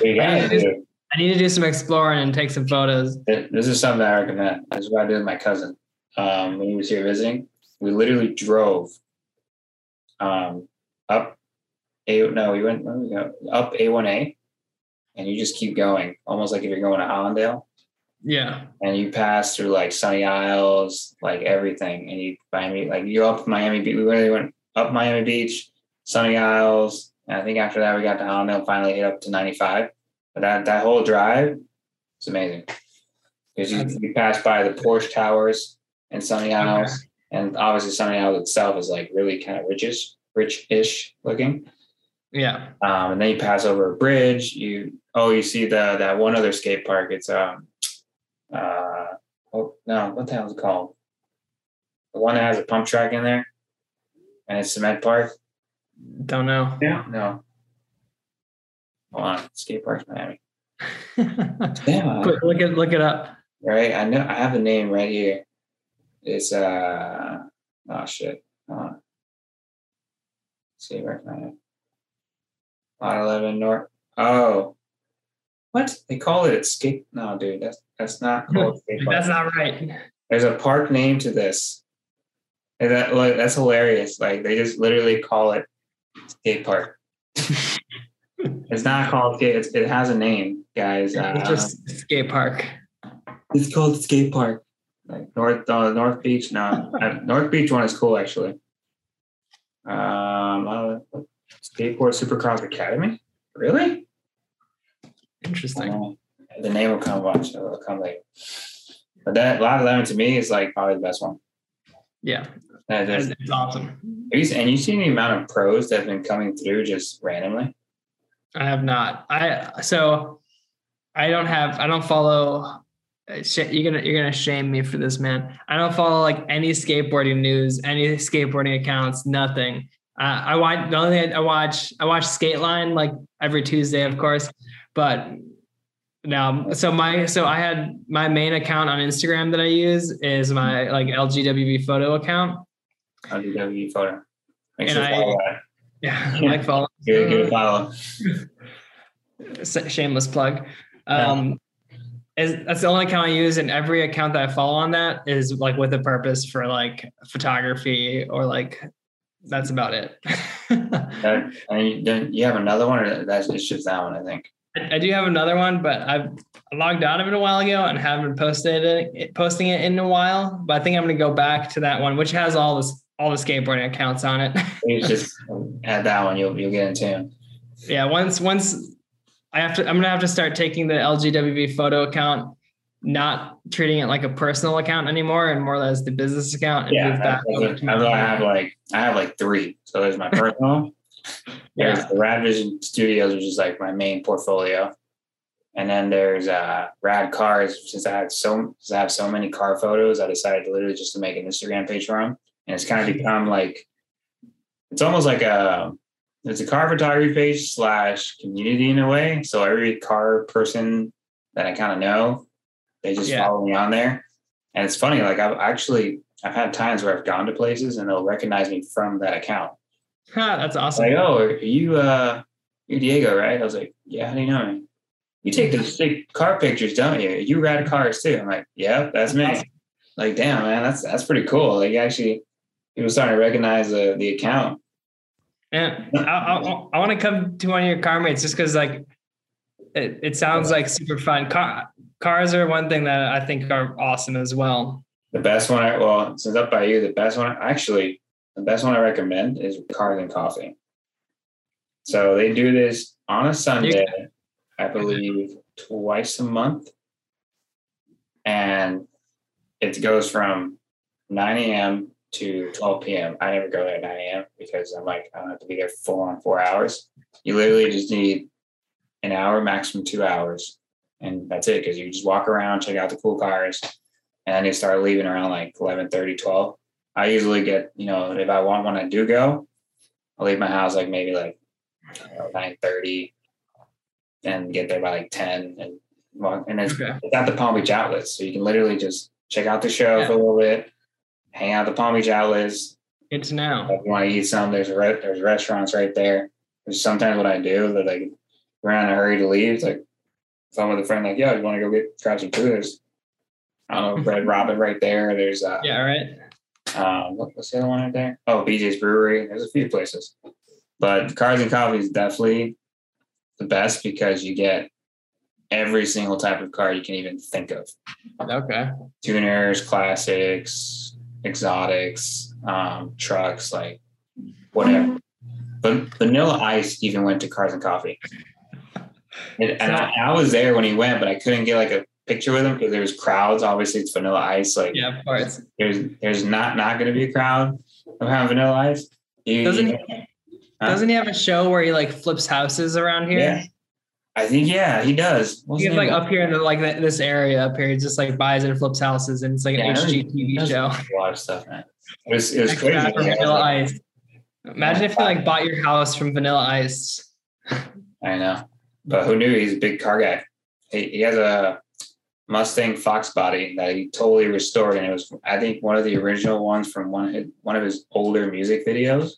need to do some exploring and take some photos. This is something I recommend. This is what I did with my cousin. When he was here visiting, we literally drove up A1A, and you just keep going, almost like if you're going to Allendale. Yeah. And you pass through like Sunny Isles, like everything. And you up Miami Beach. We really went up Miami Beach, Sunny Isles. And I think after that we got to Allendale, finally hit up to 95. But that whole drive is amazing. Because you pass by the Porsche towers in Sunny Isles. Okay. And obviously Sunny Isles itself is like really kind of rich-ish looking. Yeah. And then you pass over a bridge. You see that one other skate park. It's what the hell is it called? The one that has a pump track in there, and it's cement park. Don't know. Yeah, no. Hold on, skate park's Miami. Damn. Quick, look it up. Right, I know. I have the name right here. It's oh shit. Hold on. Skate park Miami. Lot 11 North. Oh. What? They call it Skate. No, dude, that's not called Skate Park. That's not right. There's a park name to this. And that's hilarious. Like, they just literally call it Skate Park. It's not called Skate. It has a name, guys. It's just Skate Park. It's called Skate Park. Like North Beach. No, North Beach one is cool, actually. Skateboard Supercross Academy. Really? Interesting. The name will come watch. It'll come later. But that Lot 11 to me is like probably the best one. Yeah, it's awesome. And you see the amount of pros that have been coming through just randomly? I have not. I don't follow. You're gonna shame me for this, man. I don't follow like any skateboarding news, any skateboarding accounts, nothing. I watch Skateline like every Tuesday, of course. But now, so I had my main account on Instagram that I use is my like LGWB photo account. LGWB photo. Make sure follow that. Yeah, I like follow. Give it a follow. Shameless plug. Yeah. That's the only account I use, and every account that I follow on that is like with a purpose for like photography or like that's about it. And you have another one, or it's just that one, I think. I do have another one, but I've logged out of it a while ago and haven't posting it in a while. But I think I'm going to go back to that one, which has all the skateboarding accounts on it. You just add that one, you'll get in tune. Yeah, once. I'm going to have to start taking the LGWB photo account, not treating it like a personal account anymore and more or less the business account. And move back over to I have like three. So there's my personal. Yeah. There's the Rad Vision Studios, which is like my main portfolio. And then there's Rad Cars. Since I have so many car photos, I decided to literally just to make an Instagram page for them. And it's kind of become like, it's almost like it's a car photography page / community in a way. So every car person that I kind of know, they just follow me on there. And it's funny, like I've had times where I've gone to places and they'll recognize me from that account. Huh, that's awesome. Like, oh, are you, you're Diego, right? I was like, yeah, how do you know me? You take those sick car pictures, don't you? You ride cars too. I'm like, yeah, that's me. Awesome. Like, damn, man, that's pretty cool. Like actually, people starting to recognize the account. Yeah, I want to come to one of your car mates just because, like, it sounds like super fun. Cars are one thing that I think are awesome as well. The best one I recommend is Cars and Coffee. So they do this on a Sunday, I believe, twice a month, and it goes from 9 a.m. to 12 p.m. I never go there at 9 a.m. because I'm like, I don't have to be there full on 4 hours. You literally just need an hour, maximum 2 hours. And that's it, because you just walk around, check out the cool cars, and then you start leaving around like 11:30, 12. I usually get, if I want one, I do go. I'll leave my house like maybe like 9:30 and get there by like 10 and walk. And it's at the Palm Beach Outlets. So you can literally just check out the show for a little bit. Hang out at the Palm Beach Outlets. It's now. If you want to eat some, there's restaurants right there. There's sometimes what I do that like we're in a hurry to leave. It's like someone with a friend, like, yo, you want to go grab some food? There's Red Robin right there. There's all right. What's the other one right there? Oh, BJ's Brewery. There's a few places. But Cars and Coffee is definitely the best because you get every single type of car you can even think of. Okay. Tuners, classics, exotics, trucks, like whatever. But Vanilla Ice even went to Cars and Coffee. And I was there when he went, but I couldn't get like a picture with him because there's crowds. Obviously, it's Vanilla Ice. Like, yeah, of course. There's not going to be a crowd around Vanilla Ice. Doesn't he have a show where he like flips houses around here? Yeah. I think, yeah, he does. He's like up here in this area up here. He just like buys and flips houses, and it's like an HGTV show. A lot of stuff, man. It was crazy. Vanilla Ice. Imagine if you like bought your house from Vanilla Ice. I know, but who knew? He's a big car guy. He has a Mustang Fox body that he totally restored, and it was, I think, one of the original ones from one of his older music videos,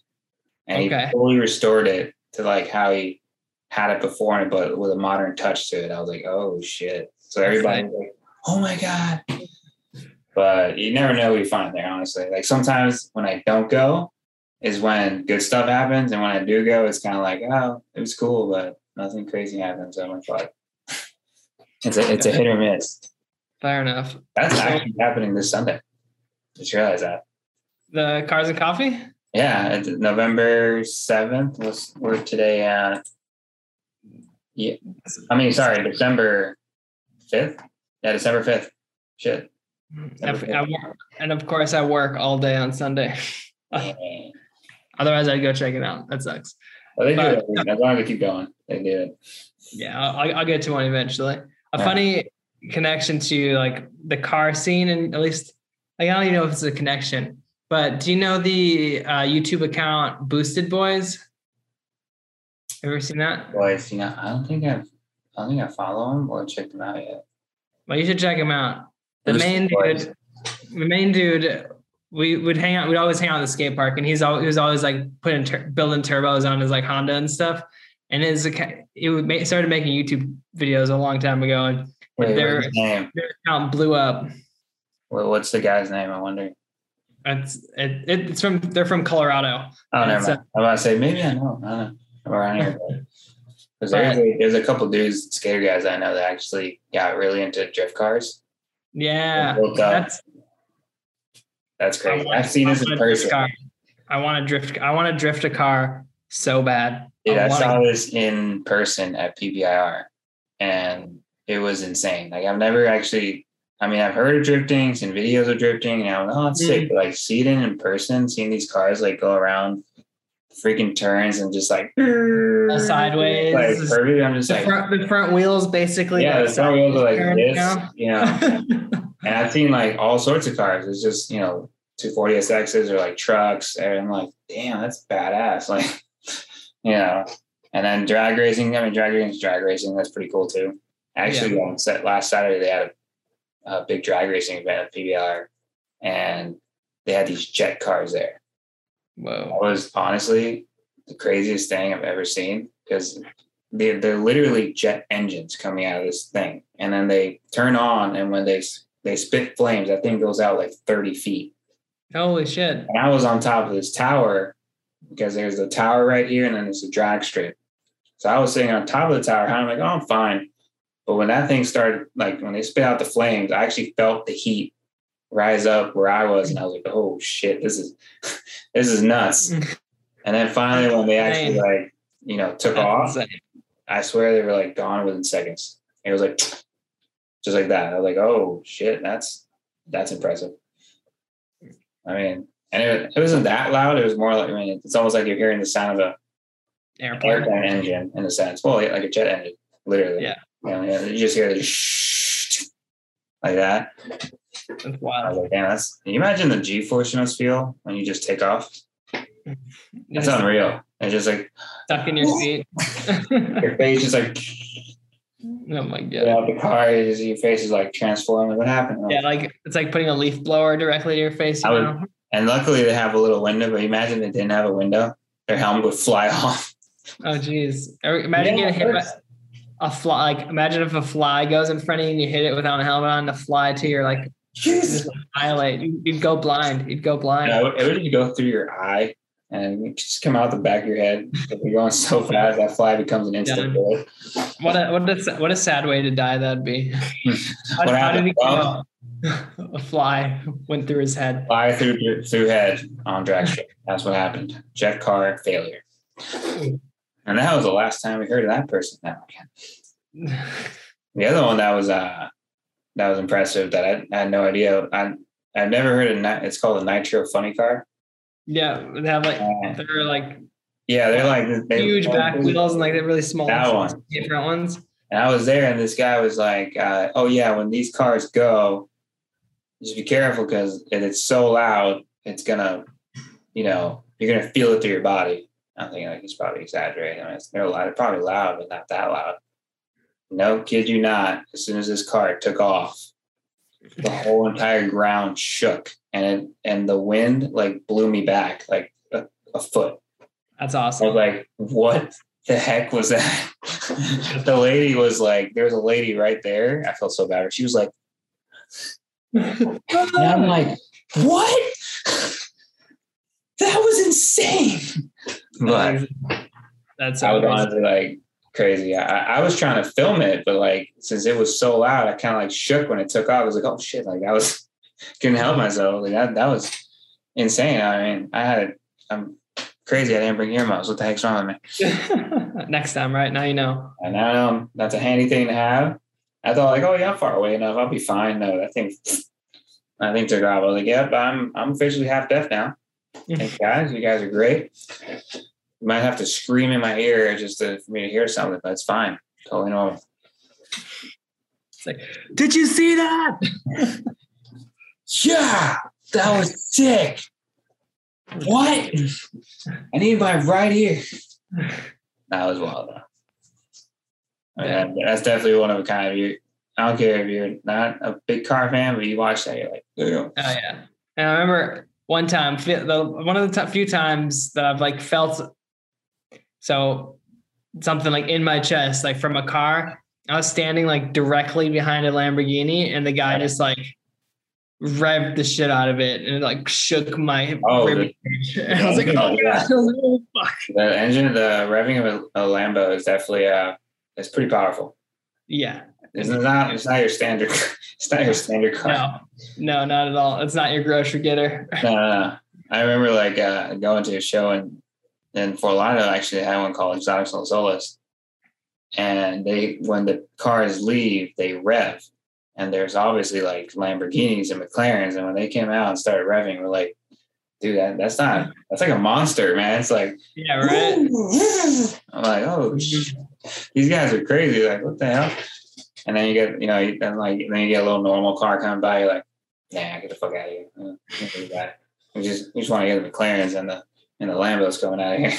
and he totally restored it to like how he had it before, but with a modern touch to it. I was like, oh shit. So everybody's like, oh my God. But you never know what you find there, honestly. Like sometimes when I don't go is when good stuff happens. And when I do go, it's kind of like, oh, it was cool, but nothing crazy happens. So much fun. It's a hit or miss. Fair enough. That's actually happening this Sunday. Just realized that. The Cars and Coffee? Yeah, it's November 7th. We're today December 5th. Yeah, December 5th. Shit. And of course, I work all day on Sunday. Otherwise, I'd go check it out. That sucks. Well, they do it. As long as they keep going, they do it. Yeah, I'll get to one eventually. Funny connection to like the car scene, and at least like, I don't even know if it's a connection. But do you know the YouTube account Boosted Boys? Ever seen that? Boys, you know, I don't think I follow them or check them out yet. Well, you should check them out. The main dude, we would hang out. We'd always hang out at the skate park, and he was always like putting building turbos on his like Honda and stuff. And started making YouTube videos a long time ago, and their account blew up. Well, what's the guy's name? I wonder. They're from Colorado. Oh, never mind. I'm about to say maybe I know. I don't know. I'm around here, because there's a couple dudes, skater guys I know that actually got really into drift cars. Yeah, that's crazy. I've seen this in person. I want to drift a car so bad. Yeah, I saw this in person at PBIR, and it was insane. Like I've never actually, I mean, I've heard of drifting, seen videos of drifting, and I'm like, oh, it's sick. But like seeing it in person, seeing these cars like go around freaking turns and just like sideways, like perfect. I'm just like the front wheels basically. Yeah, the front wheels are like this, now. You know. And I've seen like all sorts of cars. It's just, you know, 240 SXs or like trucks, and I'm like, damn, that's badass. Like. Yeah, and then drag racing. I mean, drag racing. That's pretty cool too. Actually, on set last Saturday they had a big drag racing event at PBR, and they had these jet cars there. Wow, that was honestly the craziest thing I've ever seen, because they're literally jet engines coming out of this thing, and then they turn on, and when they spit flames, that thing goes out like 30 feet. Holy shit! And I was on top of this tower, because there's a tower right here and then there's a drag strip. So I was sitting on top of the tower. I'm like, oh, I'm fine. But when that thing started, like when they spit out the flames, I actually felt the heat rise up where I was. And I was like, oh shit, this is nuts. And then finally, when they actually like, you know, took off, I swear they were like gone within seconds. It was like, just like that. I was like, oh shit, that's impressive. I mean, and it wasn't that loud. It was more like, I mean, it's almost like you're hearing the sound of an airplane engine in a sense. Well, like a jet engine, literally. Yeah. You just hear the shh, like that. That's wild. I was like, damn, can you imagine the G-force you must feel when you just take off? That's unreal. It's just like stuck in your seat. Your face is like, oh my god! Out the car, your face is like transforming. What happened? Yeah, like it's like putting a leaf blower directly to your face. And luckily they have a little window, but imagine they didn't have a window, their helmet would fly off. Oh geez. Imagine getting hit by a fly. Like imagine if a fly goes in front of you and you hit it without a helmet on, the fly to your like highlight. You'd go blind. Yeah, it would just go through your eye and just come out the back of your head. If you're going so fast, that fly becomes an instant bullet. What a sad way to die that'd be. How did he go? A fly went through his head. Fly through head on drag strip. That's what happened. Jet car failure. And that was the last time we heard of that person. Now again. The other one that was impressive that I had no idea. I've never heard of that. It's called a Nitro Funny Car. Yeah, they have like they're huge back wheels and like they're really small. That one, different ones. And I was there, and this guy was like, "Oh yeah, when these cars go, just be careful because it's so loud, it's gonna, you know, you're gonna feel it through your body." I'm thinking like he's probably exaggerating. I mean, it's probably loud, but not that loud. No, kid you not. As soon as this car took off, the whole entire ground shook, and the wind like blew me back like a foot. That's awesome. I was like, what the heck was that? The lady was like, there's a lady right there. I felt so bad. She was like, and I'm like, what? That was insane. But that's I was honestly like crazy. I was trying to film it, but like since it was so loud, I kind of like shook when it took off. I was like, oh shit! Like I was couldn't help myself. Like that was insane. I mean, I'm crazy. I didn't bring earmuffs. What the heck's wrong with me? Next time, right now you know. And I know that's a handy thing to have. I thought like, oh yeah, I'm far away enough. I'll be fine. No, I think they're gone. I was like, yep, I'm officially half deaf now. Thanks, guys. You guys are great. You might have to scream in my ear just for me to hear something, but it's fine. Totally normal. It's like, did you see that? Yeah, that was sick. What? I need my right ear. That was wild, though. I mean, that's definitely one of a kind. I don't care if you're not a big car fan, but you watch that, you're like, there you go. Oh, yeah. And I remember one time, one of the few times that I've like felt so something like in my chest, like from a car. I was standing like directly behind a Lamborghini, and the guy just like revved the shit out of it, and it like shook my rib cage. And I was like, oh god, oh, fuck. The engine, the revving of a Lambo is definitely it's pretty powerful. Yeah. It's not your standard. It's not your standard car. No, not at all. It's not your grocery getter. No. I remember like going to a show in Fort Lauderdale. Actually, they had one called Exotics on Solis, and they when the cars leave, they rev, and there's obviously like Lamborghinis and McLarens, and when they came out and started revving, we're like, dude, that's like a monster, man. It's like, yeah, right. I'm like, oh, these guys are crazy. Like, what the hell? And then you get, you know, then you get a little normal car coming by. You're like, nah, get the fuck out of here. We just want to get the McLarens and the Lambos coming out of here.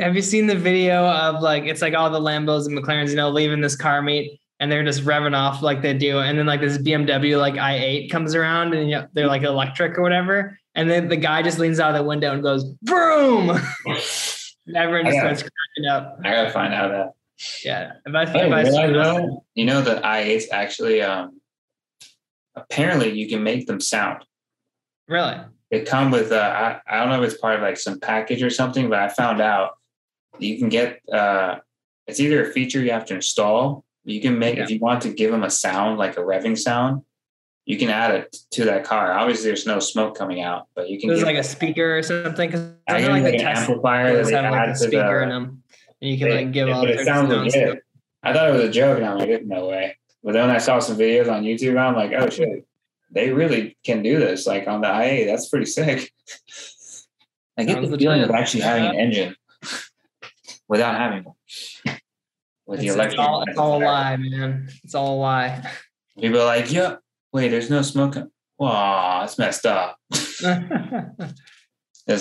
Have you seen the video of like it's like all the Lambos and McLarens, you know, leaving this car meet, and they're just revving off like they do, and then like this BMW like i8 comes around, and you know, they're like electric or whatever, and then the guy just leans out of the window and goes boom. And everyone just starts cracking up. I gotta find out that. Yeah, you know that i8's actually apparently you can make them sound. Really? They come with I don't know if it's part of like some package or something, but I found out you can get it's either a feature you have to install. You can make if you want to give them a sound like a revving sound, you can add it to that car. Obviously, there's no smoke coming out, but you can. There's like a speaker or something. I like the amplifier that they add like a speaker in them. And you can like give all the sounds good. I thought it was a joke, and I'm like, no way. But then I saw some videos on YouTube, I'm like, oh shit, they really can do this. Like on the IA, that's pretty sick. I get the feeling of actually having an engine without having one. With the electric, it's all a lie, man. It's all a lie. People are like, yep. Wait, there's no smoking. Wow, it's messed up. It's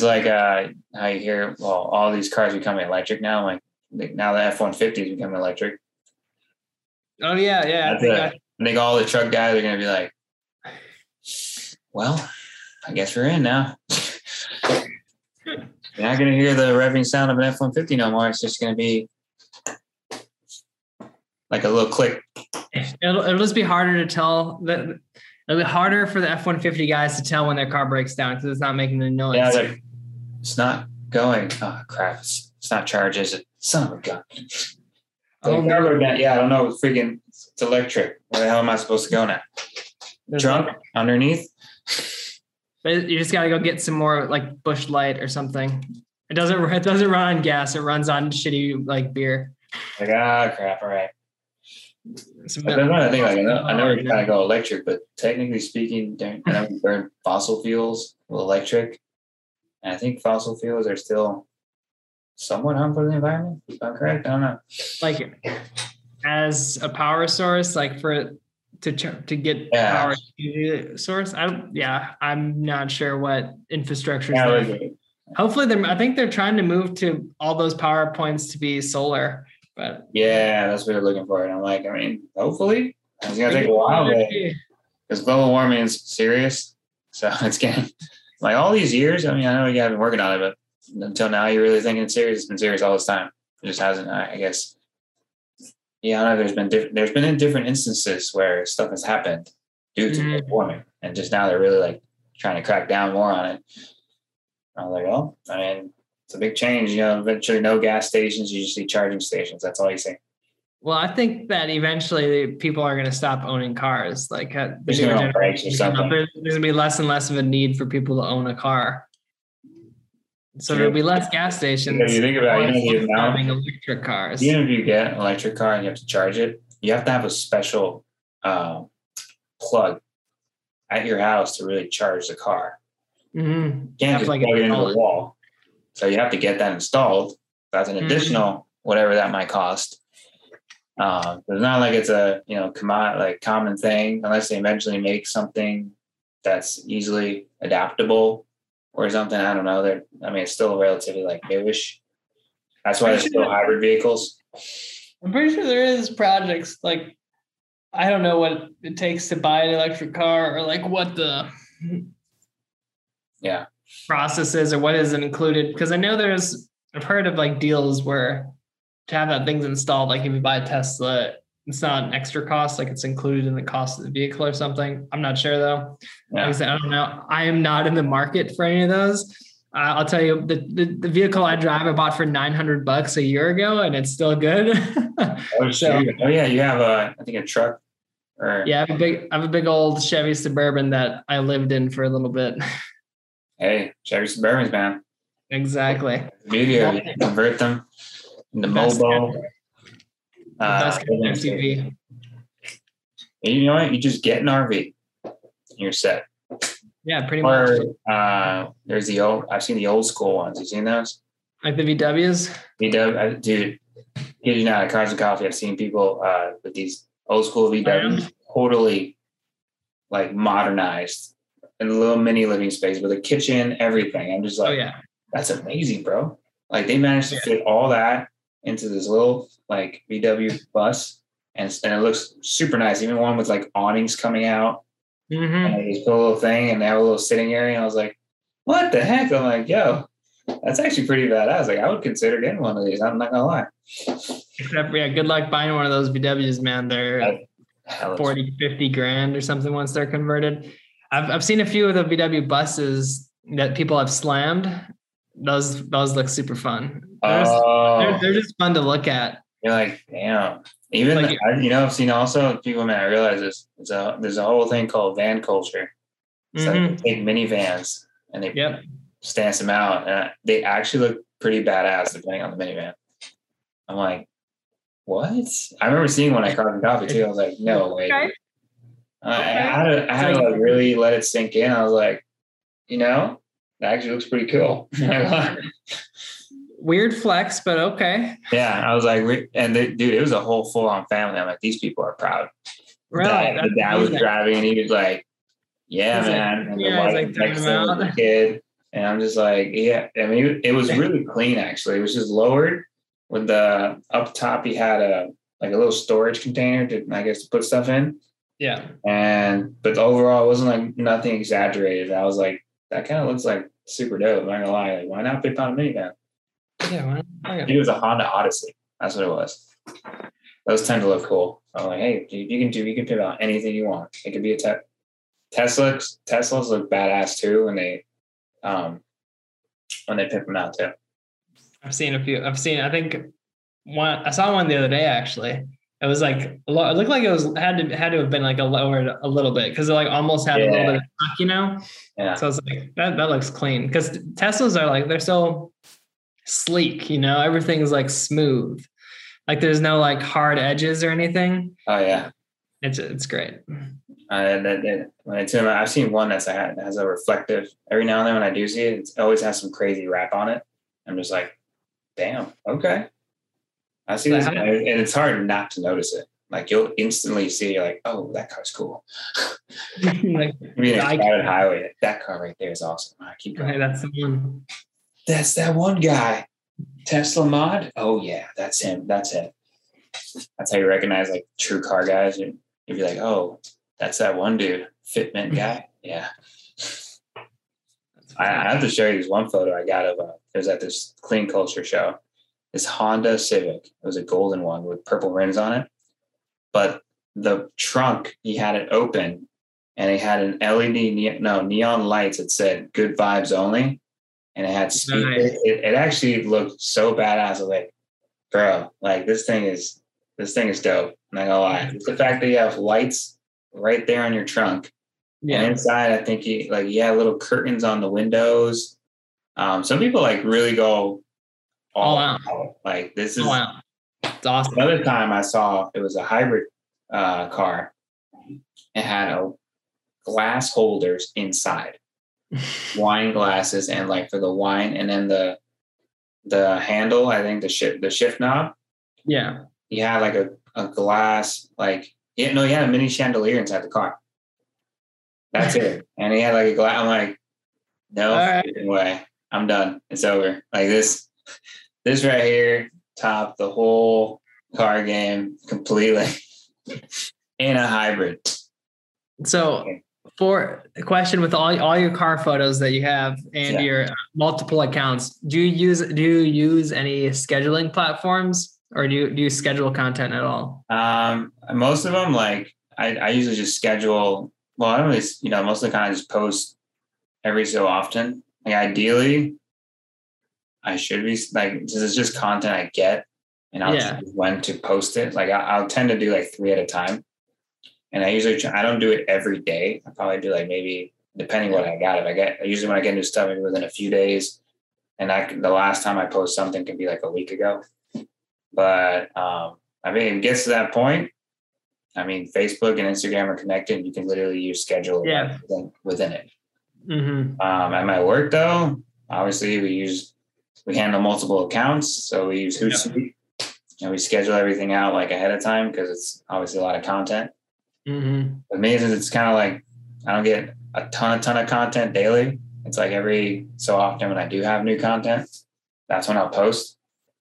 like how you hear, well, all these cars becoming electric now. Like now the F-150 is becoming electric. Oh, yeah. I think all the truck guys are going to be like, well, I guess we're in now. You're not going to hear the revving sound of an F-150 no more. It's just going to be like a little click. It'll just be harder to tell. It'll be harder for the F-150 guys to tell when their car breaks down because it's not making the noise. Yeah, like, it's not going. Oh, crap. It's not charged, is it? Son of a gun. Oh, no. Yeah, I don't know. It's electric. Where the hell am I supposed to go now? Drunk? Like, underneath? But you just got to go get some more, like, Bush Light or something. It doesn't run on gas. It runs on shitty, like, beer. Like, ah, crap. All right. I know we're trying to go electric, but technically speaking, don't we burn fossil fuels with electric? And I think fossil fuels are still somewhat harmful to the environment. Is that correct? I don't know. Like as a power source, like to get power source. I'm not sure what infrastructure is there. Hopefully, I think they're trying to move to all those power points to be solar. But yeah, that's what they're looking for. And I'm like, I mean, hopefully. It's going to take a while, because global warming is serious. So it's getting, like all these years, I mean, I know you haven't been working on it, but until now, you really think it's serious. It's been serious all this time. just hasn't, I guess. Yeah, I know there's been different instances where stuff has happened due to global warming, and just now they're really like trying to crack down more on it. I was like, oh, I mean, it's a big change. You know, eventually no gas stations, you just see charging stations. That's all you see. Well, I think that eventually people are going to stop owning cars. Like there's going to be less and less of a need for people to own a car. So there'll be less gas stations. If you think about it, you know, having electric cars. Even if you get an electric car and you have to charge it, you have to have a special plug at your house to really charge the car. Mm-hmm. You can't just plug it into the wall. So you have to get that installed. That's an additional whatever that might cost. It's not like it's a common thing, unless they eventually make something that's easily adaptable or something. I don't know. It's still relatively newish. That's why there's still hybrid vehicles. I'm pretty sure there is projects I don't know what it takes to buy an electric car, or what the processes or what isn't included. Because I know I've heard of deals where to have that thing's installed, if you buy a Tesla, it's not an extra cost, it's included in the cost of the vehicle or something. I'm not sure though. Yeah. Like I said, I don't know. I am not in the market for any of those. I'll tell you, the vehicle I drive, I bought for $900 a year ago, and it's still good. You have a truck. Or... Yeah, I have a big old Chevy Suburban that I lived in for a little bit. Hey, Chevy Suburbans, man. Exactly. Video, you can convert them into mobile. Best MTV. You know what? You just get an RV. And you're set. Yeah, pretty much. There's I've seen the old school ones. You seen those? Like the VWs? Dude, kidding you not, at Cars and Coffee, I've seen people with these old school VWs totally modernized in a little mini living space with a kitchen, everything. I'm just that's amazing, bro. They managed to fit all that into this little VW bus, and it looks super nice. Even one with awnings coming out. Mm-hmm. And I just put a little thing and they have a little sitting area, and I was like, what the heck? I'm like, yo, that's actually pretty badass. I would consider getting one of these. I'm not gonna lie. Except good luck buying one of those VWs, man. They're 40, 50 grand or something once they're converted. I've seen a few of the VW buses that people have slammed. Those look super fun. They're just fun to look at. You're like, damn. Even I've seen also people. Man, I realize this. There's a whole thing called van culture. It's they take minivans and they stance them out, and they actually look pretty badass depending on the minivan. I'm like, what? I remember seeing one at Cars and Coffee too. I was like, no way. Okay. I had to really let it sink in. I was like, that actually looks pretty cool. Weird flex, but okay. Yeah, I was like, and it was a whole full-on family. I'm like, these people are proud. Really? The dad was driving, and he was like, "Yeah, man." And the kid, and I'm just like, "Yeah." I mean, it was really clean. Actually, it was just lowered with the up top. He had a little storage container to put stuff in. Yeah. But overall, it wasn't nothing exaggerated. I was like, that kind of looks super dope. I'm not gonna lie. Why not pick on a minivan? Yeah, it was a Honda Odyssey. That's what it was. Those tend to look cool. I'm like, hey, you can pivot on anything you want. It could be a Tesla. Teslas look badass too when they pimp them out too. I've seen a few. I think one. I saw one the other day actually. It was it looked like it was had to have been lowered a little bit because it almost had a little bit of stock, Yeah. So I was like, that looks clean because Teslas are they're so sleek, everything's smooth, there's no hard edges or anything. Oh yeah, it's great. I've seen one that has a reflective. Every now and then when I do see it, it always has some crazy wrap on it. I'm just like, damn, okay, I see this, and it's hard not to notice it. You'll instantly see, you're like, oh, that car's cool. Private highway, that car right there is awesome. I keep going. Okay, that's the one. That's that one guy, Tesla mod. Oh yeah, that's him. That's it. That's how you recognize true car guys. And you'd be like, oh, that's that one dude, Fitment guy. Yeah. I have to show you this one photo I got of. It was at this clean culture show, this Honda Civic. It was a golden one with purple rims on it. But the trunk, he had it open and it had an neon lights that said good vibes only. And it had speakers. Nice. It actually looked so badass. I was like, bro, like this thing is dope. I'm not gonna lie. It's the fact that you have lights right there on your trunk. Yeah. And inside, I think you had little curtains on the windows. Some people like really go all out. Like this is it's awesome. Another time I saw it was a hybrid car. It had glass holders inside, wine glasses, and like for the wine, and then the handle, I think the shift knob. Yeah. You had like a glass, like you had a mini chandelier inside the car. That's it. And he had like a glass. I'm like, no freaking way. I'm done. It's over. Like this right here topped the whole car game completely in a hybrid. So for a question, with all your car photos that you have and your multiple accounts, do you use any scheduling platforms or do you schedule content at all? Most of them, like I usually just schedule. Well, I don't really, most of the time I just post every so often. Like ideally, I should be like, this is just content I get and I'll choose when to post it. Like I'll tend to do like 3 at a time. And I usually, I don't do it every day. I probably do like maybe, depending what I got. If I get, usually when I get new stuff, maybe within a few days. And the last time I post something can be like a week ago. But I mean, it gets to that point. I mean, Facebook and Instagram are connected. You can literally use schedule within it. Mm-hmm. At my work, though, obviously we handle multiple accounts. So we use Hootsuite and we schedule everything out like ahead of time because it's obviously a lot of content. Mm-hmm. But me, it's kind of like I don't get a ton of content daily. It's like every so often when I do have new content, that's when I'll post.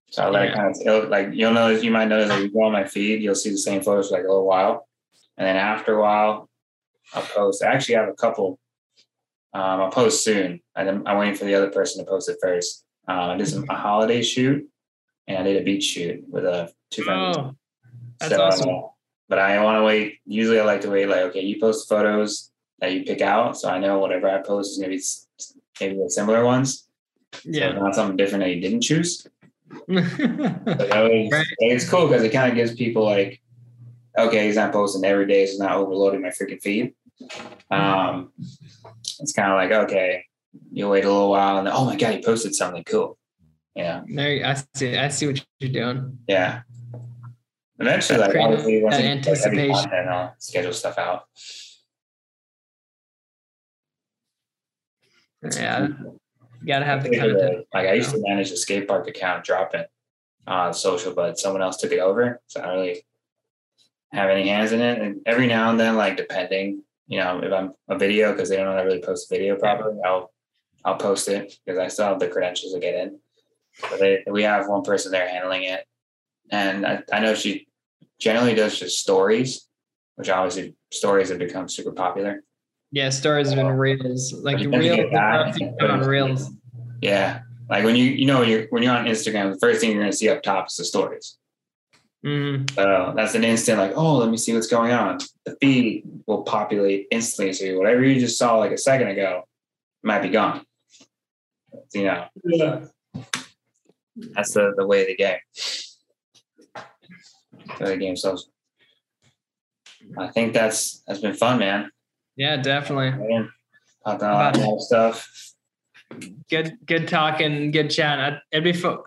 So I let it kind of like you might notice if you go on my feed, you'll see the same photos for like a little while, and then after a while, I'll post. I actually have a couple. I'll post soon, and I'm waiting for the other person to post it first. I did a holiday shoot, and I did a beach shoot with two friends. Oh, that's awesome! But I want to wait. Usually, I like to wait. Like, okay, you post photos that you pick out, so I know whatever I post is going to be maybe similar ones. Yeah, so not something different that you didn't choose. It's cool because it kind of gives people like, okay, he's not posting every day, so he's not overloading my freaking feed. It's kind of like, okay, you wait a little while and then, oh my god, he posted something cool. Yeah, there I see what you're doing. Yeah, eventually, like obviously, once anticipation, then I'll schedule stuff out. Yeah. You gotta have the content. Like I used to manage a skate park account, drop it on social, but someone else took it over. So I don't really have any hands in it. And every now and then, like depending, if I'm a video, because they don't know how to really post a video properly, I'll post it because I still have the credentials to get in. But we have one person there handling it. And I know she generally does just stories, which obviously stories have become super popular. Yeah, stories have been reels. Like reels. Yeah. Like when you're on Instagram, the first thing you're gonna see up top is the stories. Mm-hmm. So that's an instant, like, oh, let me see what's going on. The feed will populate instantly. So whatever you just saw like a second ago might be gone. That's the way of the game. The game social. I think that's been fun, man. Yeah, definitely. I've done a lot of more stuff. Good talking, good chat. It'd be fun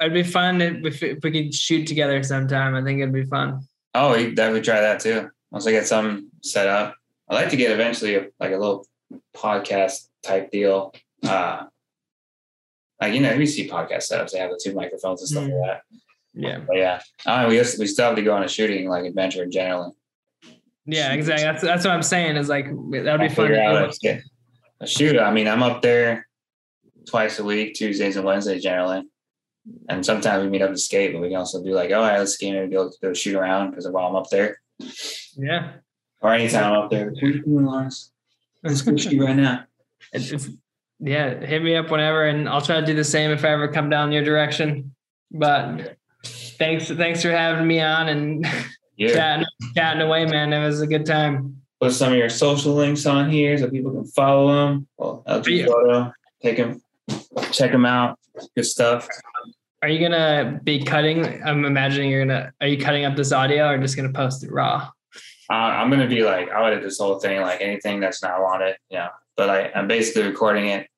if we could shoot together sometime. I think it'd be fun. Oh, you definitely try that too. Once I get something set up, I'd like to get eventually like a little podcast type deal. Like we see podcast setups. They have the 2 microphones and stuff like that. Yeah, but yeah. We still have to go on a shooting like adventure in general. Yeah, exactly. That's what I'm saying is like, that'd be fun. A shoot. I mean, I'm up there twice a week, Tuesdays and Wednesdays generally. And sometimes we meet up to skate, but we can also do like, all right, let's skate and go shoot around because while I'm up there. Yeah. Or anytime I'm up there. What are you doing, Lawrence? Let's go shoot right now. Hit me up whenever and I'll try to do the same if I ever come down your direction. But Thanks for having me on and chatting away, man. It was a good time. Put some of your social links on here so people can follow them. Well, LG Photo, take them, check them out. Good stuff. Are you gonna be cutting? I'm imagining you're gonna. Are you cutting up this audio or just gonna post it raw? I'm gonna be like, I'll edit this whole thing, like anything that's not on it, you know. But I'm basically recording it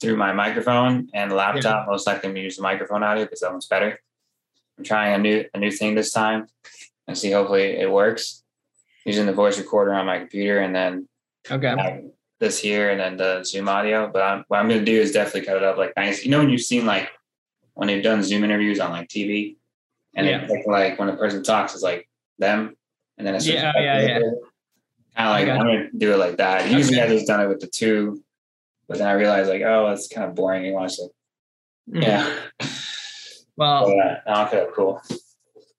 through my microphone and laptop. Yeah. Most likely, I'm gonna use the microphone audio because that one's better. I'm trying a new thing this time and see. Hopefully, it works. Using the voice recorder on my computer and then this here and then the Zoom audio. But what I'm gonna do is definitely cut it up like nice. You know, when you've seen like. When they've done Zoom interviews on like TV and it's like when a person talks, it's like them. And then it's I'm going to do it like that. Usually I just done it with the two, but then I realized like, oh, it's kind of boring. You watch it. Yeah. Well, okay, cool.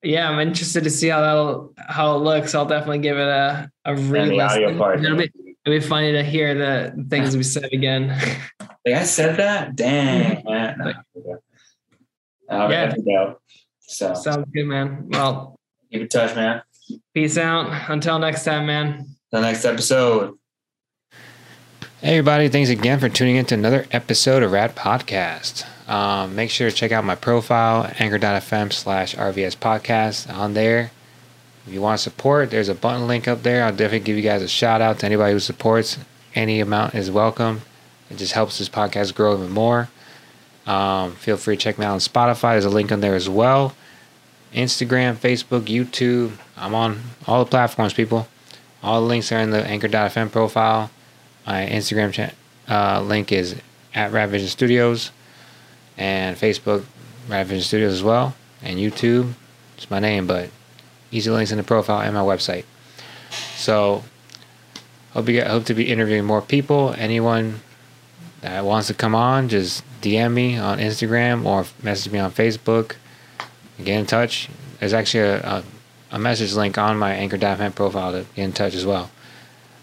Yeah. I'm interested to see how it looks. I'll definitely give it a re-listen. It'll be funny to hear the things we said again. Like I said that? Dang, man. No. So sounds good, man. Well, keep in touch, man. Peace out. Until next time, man. Until next episode. Hey, everybody. Thanks again for tuning in to another episode of Rad Podcast. Make sure to check out my profile, anchor.fm/RVS podcast on there. If you want to support, there's a button link up there. I'll definitely give you guys a shout out to anybody who supports. Any amount is welcome. It just helps this podcast grow even more. Feel free to check me out on Spotify. There's a link on there as well. Instagram, Facebook, YouTube. I'm on all the platforms, people. All the links are in the anchor.fm profile. My Instagram link is at Rad Vision Studios. And Facebook, Rad Vision Studios as well. And YouTube, it's my name, but easy links in the profile and my website. So, hope to be interviewing more people. Anyone that wants to come on, just DM me on Instagram or message me on Facebook. Get in touch. There's actually a message link on my Anchor.fm profile to get in touch as well.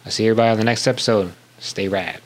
I'll see everybody on the next episode. Stay rad.